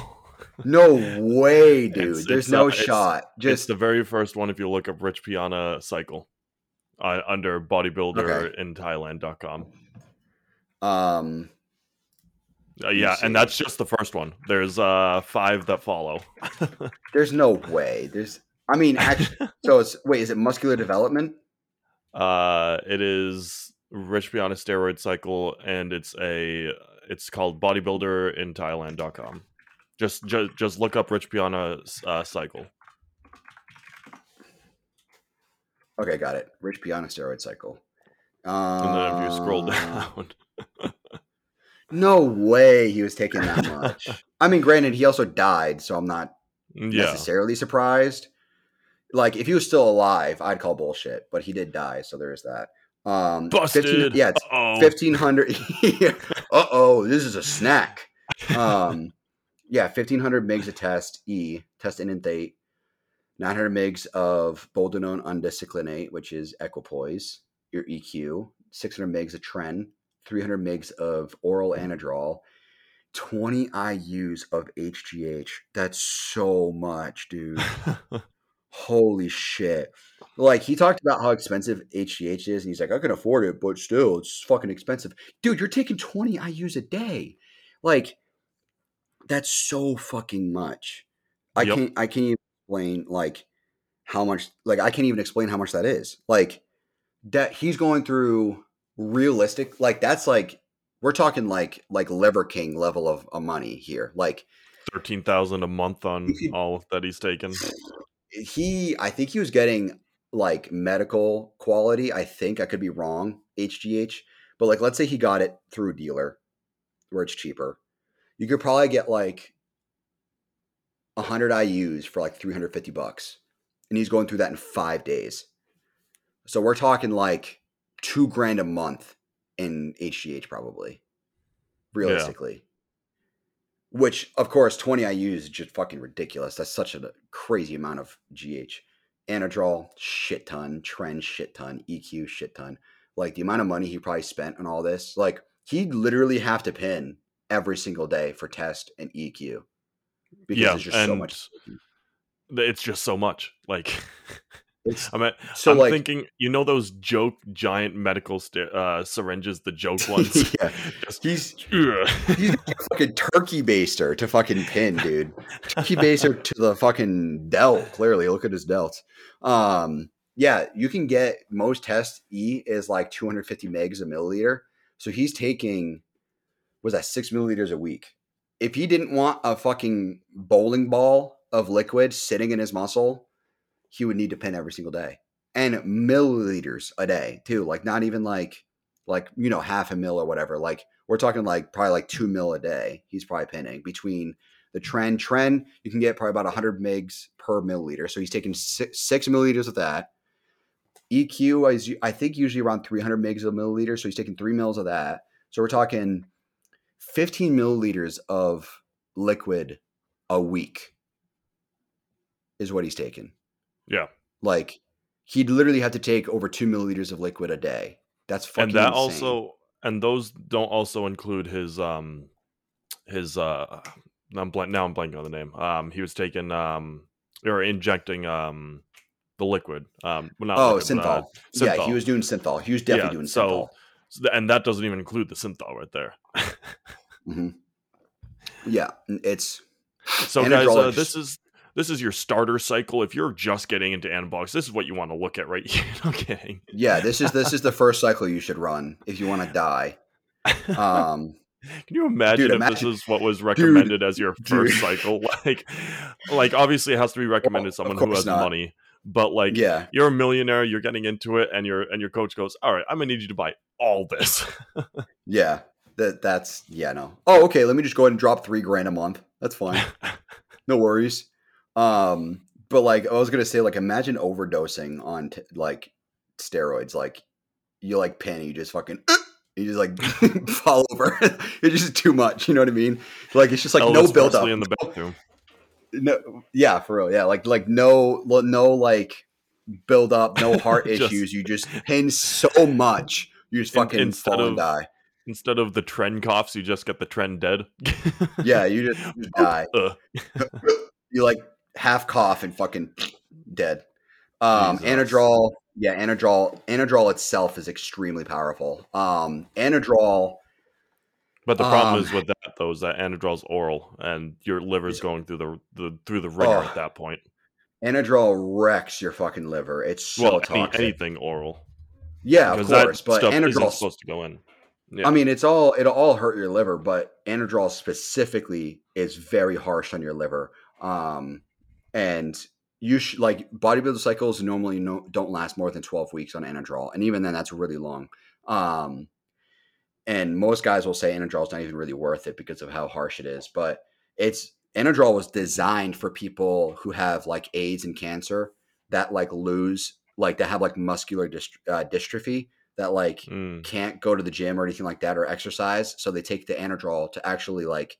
No way, dude. There's no shot. It's the very first one if you look up Rich Piana cycle under bodybuilder in Thailand.com. Yeah, and that's just the first one. There's 5 that follow. There's no way. Is it muscular development? It is Rich Piana steroid cycle, and it's called bodybuilder in Thailand.com. Just look up Rich Piana's cycle. Okay, got it. Rich Piana steroid cycle. And then if you scroll down. No way he was taking that much. I mean, granted, he also died, so I'm not necessarily surprised. Like, if he was still alive, I'd call bullshit, but he did die, so there is that. Busted. 1,500. Uh-oh, this is a snack. 1,500 megs of test inenthate, 900 megs of boldenone undisciplinate, which is Equipoise, your EQ, 600 megs of Tren, 300 megs of oral Anadrol, 20 IUs of HGH. That's so much, dude. Holy shit. Like, he talked about how expensive HGH is, and he's like, I can afford it, but still, it's fucking expensive. Dude, you're taking 20 IUs a day. Like, that's so fucking much. I can't even explain, like, how much. Like, I can't even explain how much that is. Like, that he's going through realistic, like, that's like we're talking like Liver King level of money here, like $13,000 a month on all that he's taken. I think he was getting like medical quality. I think I could be wrong. HGH, but like, let's say he got it through a dealer where it's cheaper. You could probably get like 100 IUs for like $350, and he's going through that in 5 days. So we're talking like $2,000 a month in HGH probably, realistically. Yeah. Which of course 20 IUs is just fucking ridiculous. That's such a crazy amount of GH. Anadrol shit ton, Tren shit ton, EQ shit ton. Like the amount of money he probably spent on all this, like he'd literally have to pin every single day for test and EQ because it's just so much. It's just so much. Like I'm thinking, you know, those joke giant medical syringes, the joke ones. Yeah. He's like a fucking turkey baster to fucking pin, dude. Turkey baster to the fucking delt. Clearly, look at his delts. Yeah, you can get most tests. E is like 250 megs a milliliter. So he's taking, was that 6 milliliters a week? If he didn't want a fucking bowling ball of liquid sitting in his muscle, he would need to pin every single day, and milliliters a day too. Like not even like, you know, half a mil or whatever. Like we're talking like probably like 2 mil a day. He's probably pinning between the trend. You can get probably about 100 megs per milliliter. So he's taking six milliliters of that. EQ is, I think, usually around 300 megs a milliliter. So he's taking 3 mils of that. So we're talking 15 milliliters of liquid a week is what he's taking. Yeah. Like he'd literally have to take over 2 milliliters of liquid a day. That's fucking insane. And that also, and those don't also include his I'm blanking on the name. He was taking, or injecting, the liquid. Synthol. Synthol. Yeah, he was doing Synthol. He was definitely doing Synthol. So, and that doesn't even include the Synthol right there. Mm-hmm. Yeah, it's so guys. This is your starter cycle. If you're just getting into anabolics, this is what you want to look at, right? I'm kidding. Yeah, this is the first cycle you should run if you want to die. Can you imagine if this is what was recommended as your first cycle? Like obviously it has to be recommended to someone who has money. But like, yeah, you're a millionaire, you're getting into it, and your coach goes, "All right, I'm gonna need you to buy all this." Yeah, that's no. Oh, okay. Let me just go ahead and drop $3,000 a month. That's fine. No worries. But like I was gonna say, like imagine overdosing on like steroids. Like you like pin, you just fucking, you just like fall over. It's just too much. You know what I mean? Like it's just like no buildup in the bathroom. No, yeah, for real, yeah. Like no, like build up, no heart issues. You just pin so much, you just fucking fall and die. Instead of the trend coughs, you just get the trend dead. Yeah, you just die. You like half cough and fucking dead. Anadrol, yeah, Anadrol itself is extremely powerful. Anadrol. But the problem is with that, though, is that Anadrol's oral, and your liver's going through the ringer at that point. Anadrol wrecks your fucking liver. It's so toxic. Anything oral, yeah, because of course. That but Anadrol's supposed to go in. Yeah. I mean, it'll all hurt your liver, but Anadrol specifically is very harsh on your liver. And you should like bodybuilder cycles normally don't last more than 12 weeks on Anadrol, and even then, that's really long. And most guys will say Anadrol is not even really worth it because of how harsh it is. But Anadrol was designed for people who have like AIDS and cancer that like lose, like that have like muscular dystrophy that like can't go to the gym or anything like that or exercise. So they take the Anadrol to actually like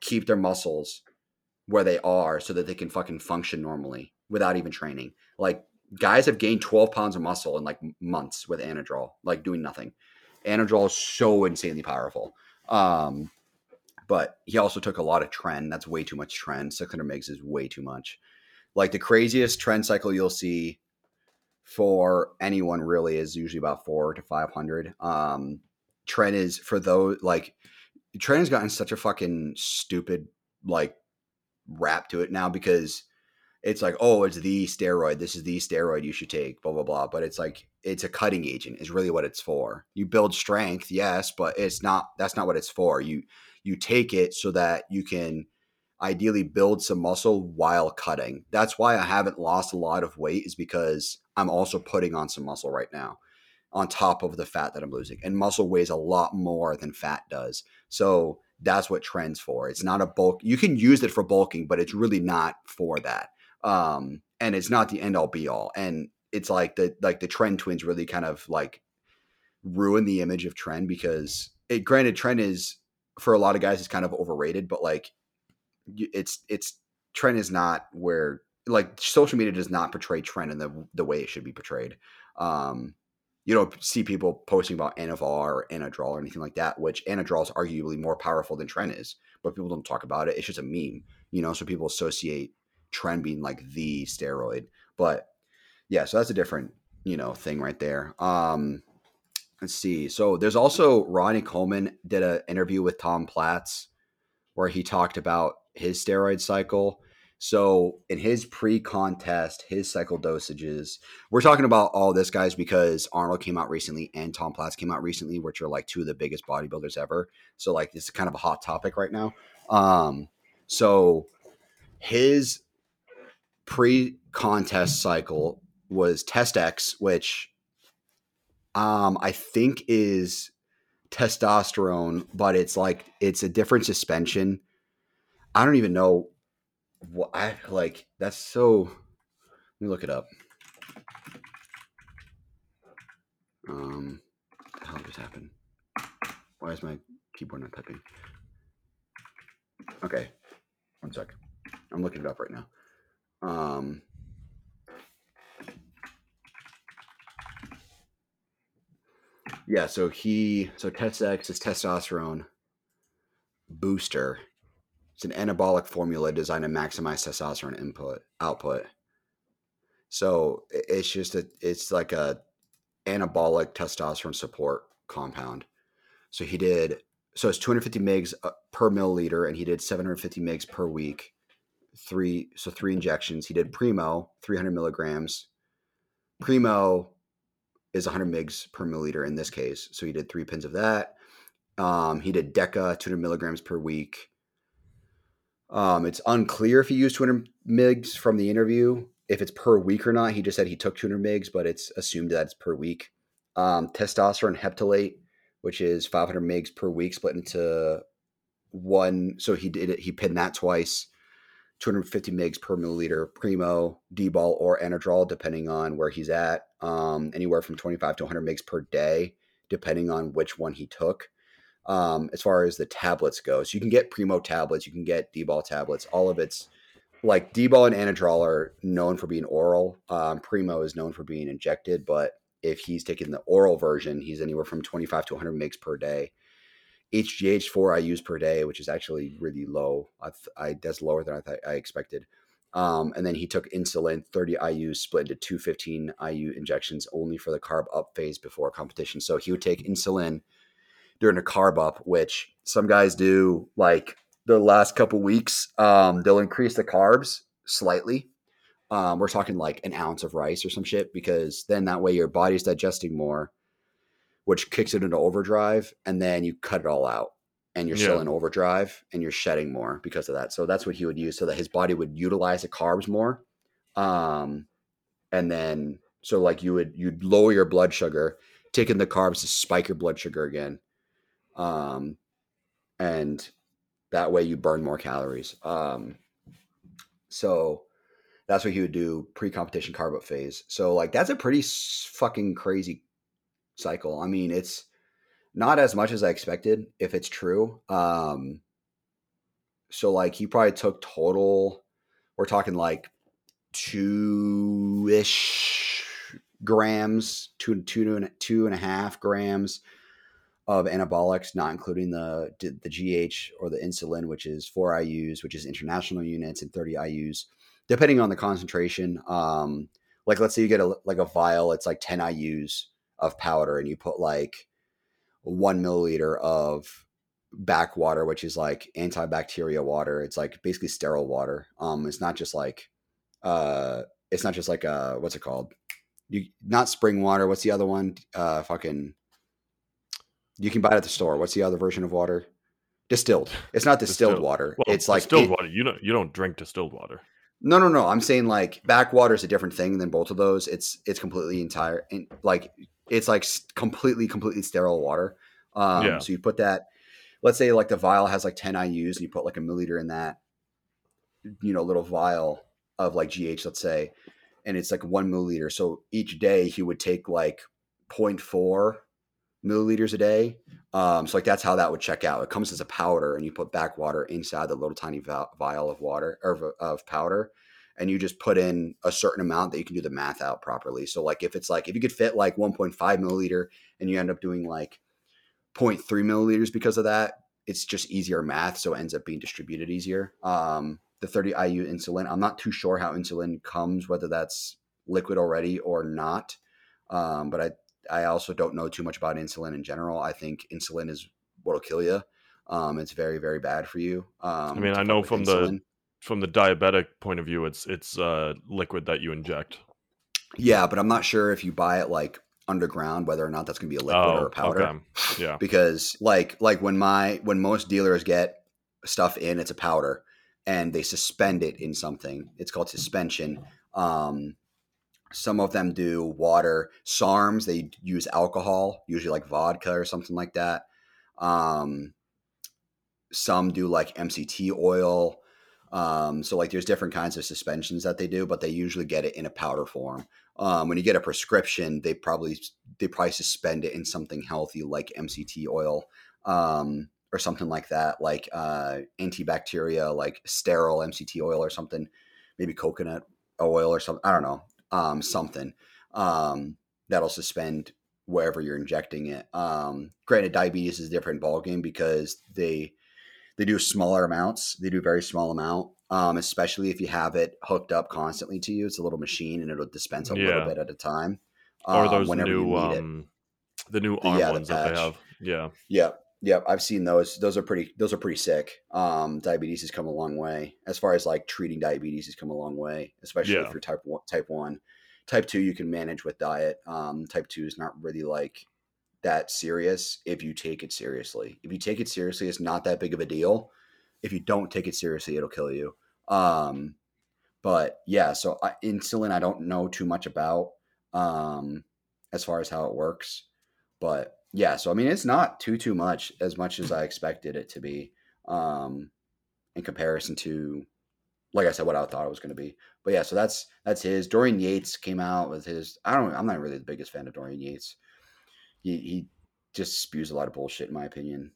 keep their muscles where they are so that they can fucking function normally without even training. Like guys have gained 12 pounds of muscle in like months with Anadrol, like doing nothing. Anadrol is so insanely powerful. But he also took a lot of Tren. That's way too much Tren. 600 megs is way too much. Like the craziest Tren cycle you'll see for anyone really is usually about 400 to 500. Tren is for those, like Tren has gotten such a fucking stupid like rap to it now because it's like, oh, it's the steroid. This is the steroid you should take, blah, blah, blah. But it's like, it's a cutting agent is really what it's for. You build strength, yes, but that's not what it's for. You take it so that you can ideally build some muscle while cutting. That's why I haven't lost a lot of weight, is because I'm also putting on some muscle right now on top of the fat that I'm losing. And muscle weighs a lot more than fat does. So that's what trend's for. It's not a bulk. You can use it for bulking, but it's really not for that. And it's not the end all be all. And it's like the trend twins really kind of like ruin the image of trend, because it, granted, trend is for a lot of guys, it's kind of overrated, but like it's trend is not where, like, social media does not portray trend in the way it should be portrayed. You don't see people posting about Anavar or Anadrol or anything like that, which Anadrol is arguably more powerful than Tren is, but people don't talk about it. It's just a meme, you know, so people associate Tren being like the steroid. But yeah, so that's a different, you know, thing right there. Let's see. So there's also Ronnie Coleman did an interview with Tom Platz where he talked about his steroid cycle. So in his pre-contest, his cycle dosages, we're talking about all this, guys, because Arnold came out recently and Tom Platz came out recently, which are like two of the biggest bodybuilders ever. So like, this is kind of a hot topic right now. So his pre-contest cycle was Test X, which I think is testosterone, but it's like, it's a different suspension. I don't even know. Well, I like that's so. Let me look it up. What the hell just happened? Why is my keyboard not typing? Okay, one sec. I'm looking it up right now. Yeah. So Test X is testosterone booster. It's an anabolic formula designed to maximize testosterone input output. So it's just it's like a anabolic testosterone support compound. So it's 250 mgs per milliliter, and he did 750 mgs per week. Three injections. He did Primo 300 milligrams. Primo is 100 mgs per milliliter in this case. So he did 3 pins of that. He did Deca 200 milligrams per week. It's unclear if he used 200 mgs from the interview, if it's per week or not. He just said he took 200 mgs, but it's assumed that it's per week. Testosterone heptalate, which is 500 mgs per week split into one. So he pinned that twice, 250 mgs per milliliter, Primo, D-ball, or Anadrol, depending on where he's at. Anywhere from 25 to 100 mgs per day, depending on which one he took. As far as the tablets go, so you can get Primo tablets, you can get D-ball tablets. All of it's like D-ball and Anadrol are known for being oral. Primo is known for being injected, but if he's taking the oral version, he's anywhere from 25 to 100 mgs per day. HGH 4 I use per day, which is actually really low. That's lower than I expected. And then he took insulin 30 IU split into 215 IU injections only for the carb up phase before competition. So he would take insulin during a carb up, which some guys do like the last couple weeks. They'll increase the carbs slightly. We're talking like an ounce of rice or some shit, because then that way your body's digesting more, which kicks it into overdrive, and then you cut it all out and you're still in overdrive and you're shedding more because of that. So that's what he would use, so that his body would utilize the carbs more. And then, so like you'd lower your blood sugar, taking the carbs to spike your blood sugar again. And that way you burn more calories. So that's what he would do pre-competition carb up phase. So like, that's a pretty fucking crazy cycle. I mean, it's not as much as I expected, if it's true. So like he probably took total, we're talking like 2-ish grams, 2 to 2.5 grams of anabolics, not including the GH or the insulin, which is 4 IUs, which is international units, and 30 IUs, depending on the concentration. Like let's say you get a vial, it's like 10 IUs of powder, and you put like 1 milliliter of backwater, which is like antibacterial water. It's like basically sterile water. It's not just like what's it called? Not spring water. What's the other one? You can buy it at the store. What's the other version of water? Distilled. It's not distilled water. Well, it's like distilled water. You don't drink distilled water. No. I'm saying like backwater is a different thing than both of those. It's completely entire and like it's like completely sterile water. So you put that, let's say like the vial has like 10 IUs and you put like a milliliter in that, you know, little vial of like GH, let's say, and it's like 1 milliliter. So each day he would take like 0.4 milliliters a day. So like that's how that would check out. It comes as a powder and you put backwater inside the little tiny vial of water or of powder, and you just put in a certain amount that you can do the math out properly. So like if it's like if you could fit like 1.5 milliliter and you end up doing like 0.3 milliliters because of that, it's just easier math, so it ends up being distributed easier. The 30 IU insulin, I'm not too sure how insulin comes, whether that's liquid already or not, but I also don't know too much about insulin in general. I think insulin is what'll kill you. It's very, very bad for you. I mean, I know from the diabetic point of view, it's liquid that you inject. Yeah, but I'm not sure if you buy it like underground, whether or not that's going to be a liquid or a powder. Okay. Yeah, because like when most dealers get stuff in, it's a powder and they suspend it in something. It's called suspension. Some of them do water. SARMs, they use alcohol, usually like vodka or something like that. Some do like MCT oil. So like there's different kinds of suspensions that they do, but they usually get it in a powder form. When you get a prescription, they probably suspend it in something healthy like MCT oil or something like that, like antibacteria, like sterile MCT oil or something, maybe coconut oil or something. I don't know. That'll suspend wherever you're injecting it. Granted, diabetes is a different ballgame because they do smaller amounts. They do a very small amount, especially if you have it hooked up constantly to you. It's a little machine and it'll dispense a little bit at a time. Or those new, the new arm ones that they have. Yeah. I've seen those. Those are pretty sick. Diabetes has come a long way as far as like treating diabetes has come a long way, especially if you're type 1, type 2, you can manage with diet. Type 2 is not really like that serious. If you take it seriously, it's not that big of a deal. If you don't take it seriously, it'll kill you. But yeah, so insulin, I don't know too much about, as far as how it works, but yeah, so I mean, it's not too much as I expected it to be, in comparison to, like I said, what I thought it was going to be. But yeah, so that's his. Dorian Yates came out with his. I'm not really the biggest fan of Dorian Yates. He just spews a lot of bullshit, in my opinion,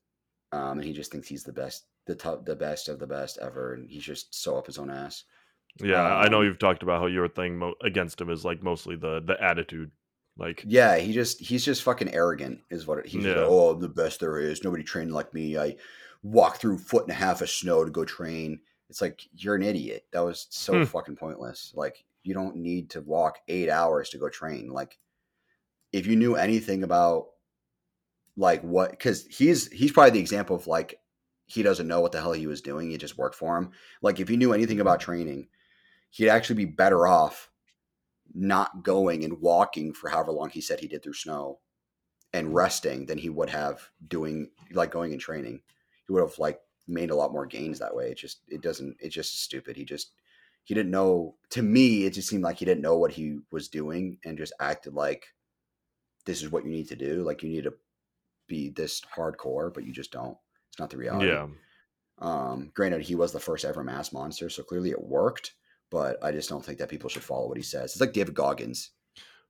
and he just thinks he's the best, the best of the best ever, and he's just so up his own ass. Yeah, I know you've talked about how your thing against him is like mostly the attitude. Like, yeah, he's just fucking arrogant is what he's like, oh, I'm the best there is. Nobody trained like me. I walked through 1.5 feet of snow to go train. It's like, you're an idiot. That was so fucking pointless. Like, you don't need to walk 8 hours to go train. Like, if you knew anything about like what, cause he's probably the example of like, he doesn't know what the hell he was doing. It just worked for him. Like, if he knew anything about training, he'd actually be better off not going and walking for however long he said he did through snow and resting than he would have doing like going and training. He would have like made a lot more gains that way. It's just stupid. He didn't know. To me, it just seemed like he didn't know what he was doing and just acted like this is what you need to do. Like, you need to be this hardcore, but you just don't. It's not the reality. Yeah. Granted, he was the first ever mass monster, so clearly it worked. But I just don't think that people should follow what he says. It's like David Goggins.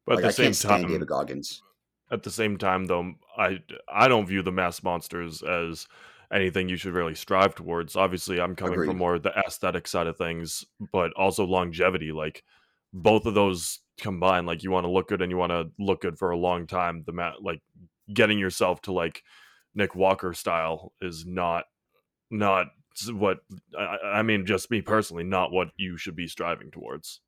But like, I can't stand David Goggins. At the same time, though, I don't view the mass monsters as anything you should really strive towards. Obviously, I'm coming from more the aesthetic side of things, but also longevity. Like, both of those combined, like, you want to look good and you want to look good for a long time. Like, getting yourself to like Nick Walker style is not what I mean, just me personally, not what you should be striving towards.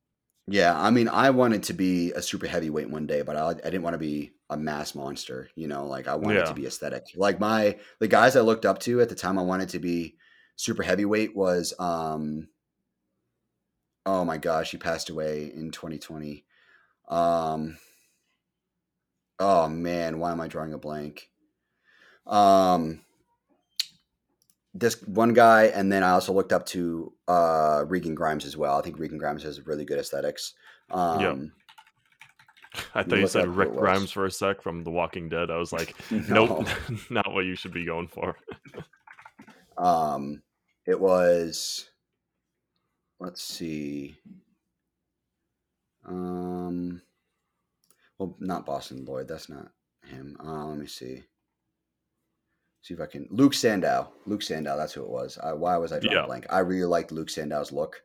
Yeah, I mean, I wanted to be a super heavyweight one day, but I didn't want to be a mass monster, you know. Like, I wanted to be aesthetic. Like, the guys I looked up to at the time I wanted to be super heavyweight was oh my gosh, he passed away in 2020. Oh man, why am I drawing a blank? this one guy, and then I also looked up to Regan Grimes as well. I think Regan Grimes has really good aesthetics. I thought you said Rick Grimes for a sec from The Walking Dead. I was like, nope, not what you should be going for. It was, let's see. Well, not Boston Lloyd. That's not him. Let me see. See if I can. Luke Sandow. Luke Sandow. That's who it was. Why was I drawing blank? I really liked Luke Sandow's look.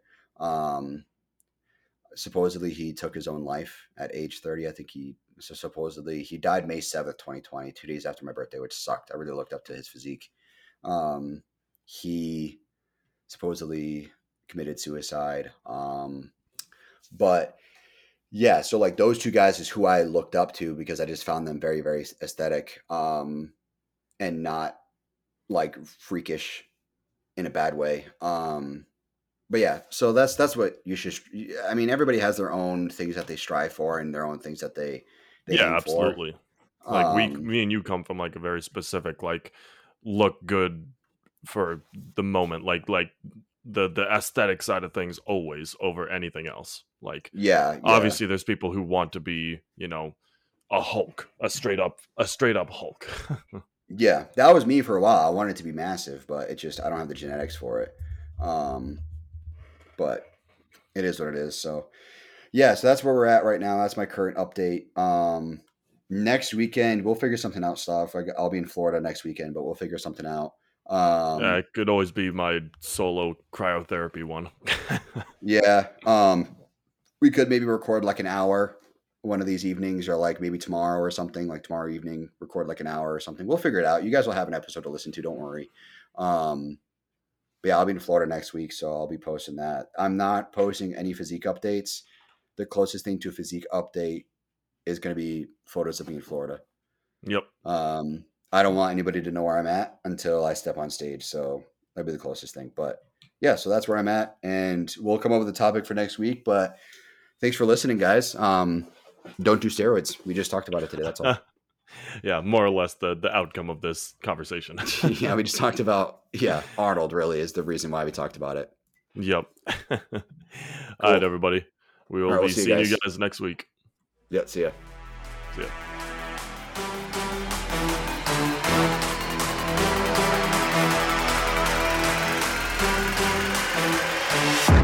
Supposedly he took his own life at age 30. I think supposedly he died May 7th, 2020, 2 days after my birthday, which sucked. I really looked up to his physique. He supposedly committed suicide. But yeah, so like those two guys is who I looked up to because I just found them very, very aesthetic, and not like freakish in a bad way. But yeah, so that's what you should. I mean, everybody has their own things that they strive for and their own things that they aim absolutely. For. Like me and you come from like a very specific like look good for the moment, like the aesthetic side of things always over anything else. Like obviously there's people who want to be, you know, a Hulk, a straight up Hulk. Yeah, that was me for a while. I wanted to be massive, but it just I don't have the genetics for it. But it is what it is. So yeah, so that's where we're at right now. That's my current update. Next weekend, we'll figure something out, Slav. I'll be in Florida next weekend, but we'll figure something out. It could always be my solo cryotherapy one. Yeah. We could maybe record like an hour one of these evenings, or like maybe tomorrow or something, like tomorrow evening, record like an hour or something. We'll figure it out. You guys will have an episode to listen to. Don't worry. But yeah, I'll be in Florida next week, so I'll be posting that. I'm not posting any physique updates. The closest thing to a physique update is going to be photos of me in Florida. Yep. I don't want anybody to know where I'm at until I step on stage, so that'll be the closest thing. But yeah, so that's where I'm at, and we'll come up with a topic for next week. But thanks for listening, guys. Don't do steroids. We just talked about it today. That's all. Yeah, more or less the outcome of this conversation. Yeah, we just talked about, Arnold really is the reason why we talked about it. Yep. Cool. All right, everybody. We will be seeing you guys next week. Yeah, see ya. See ya.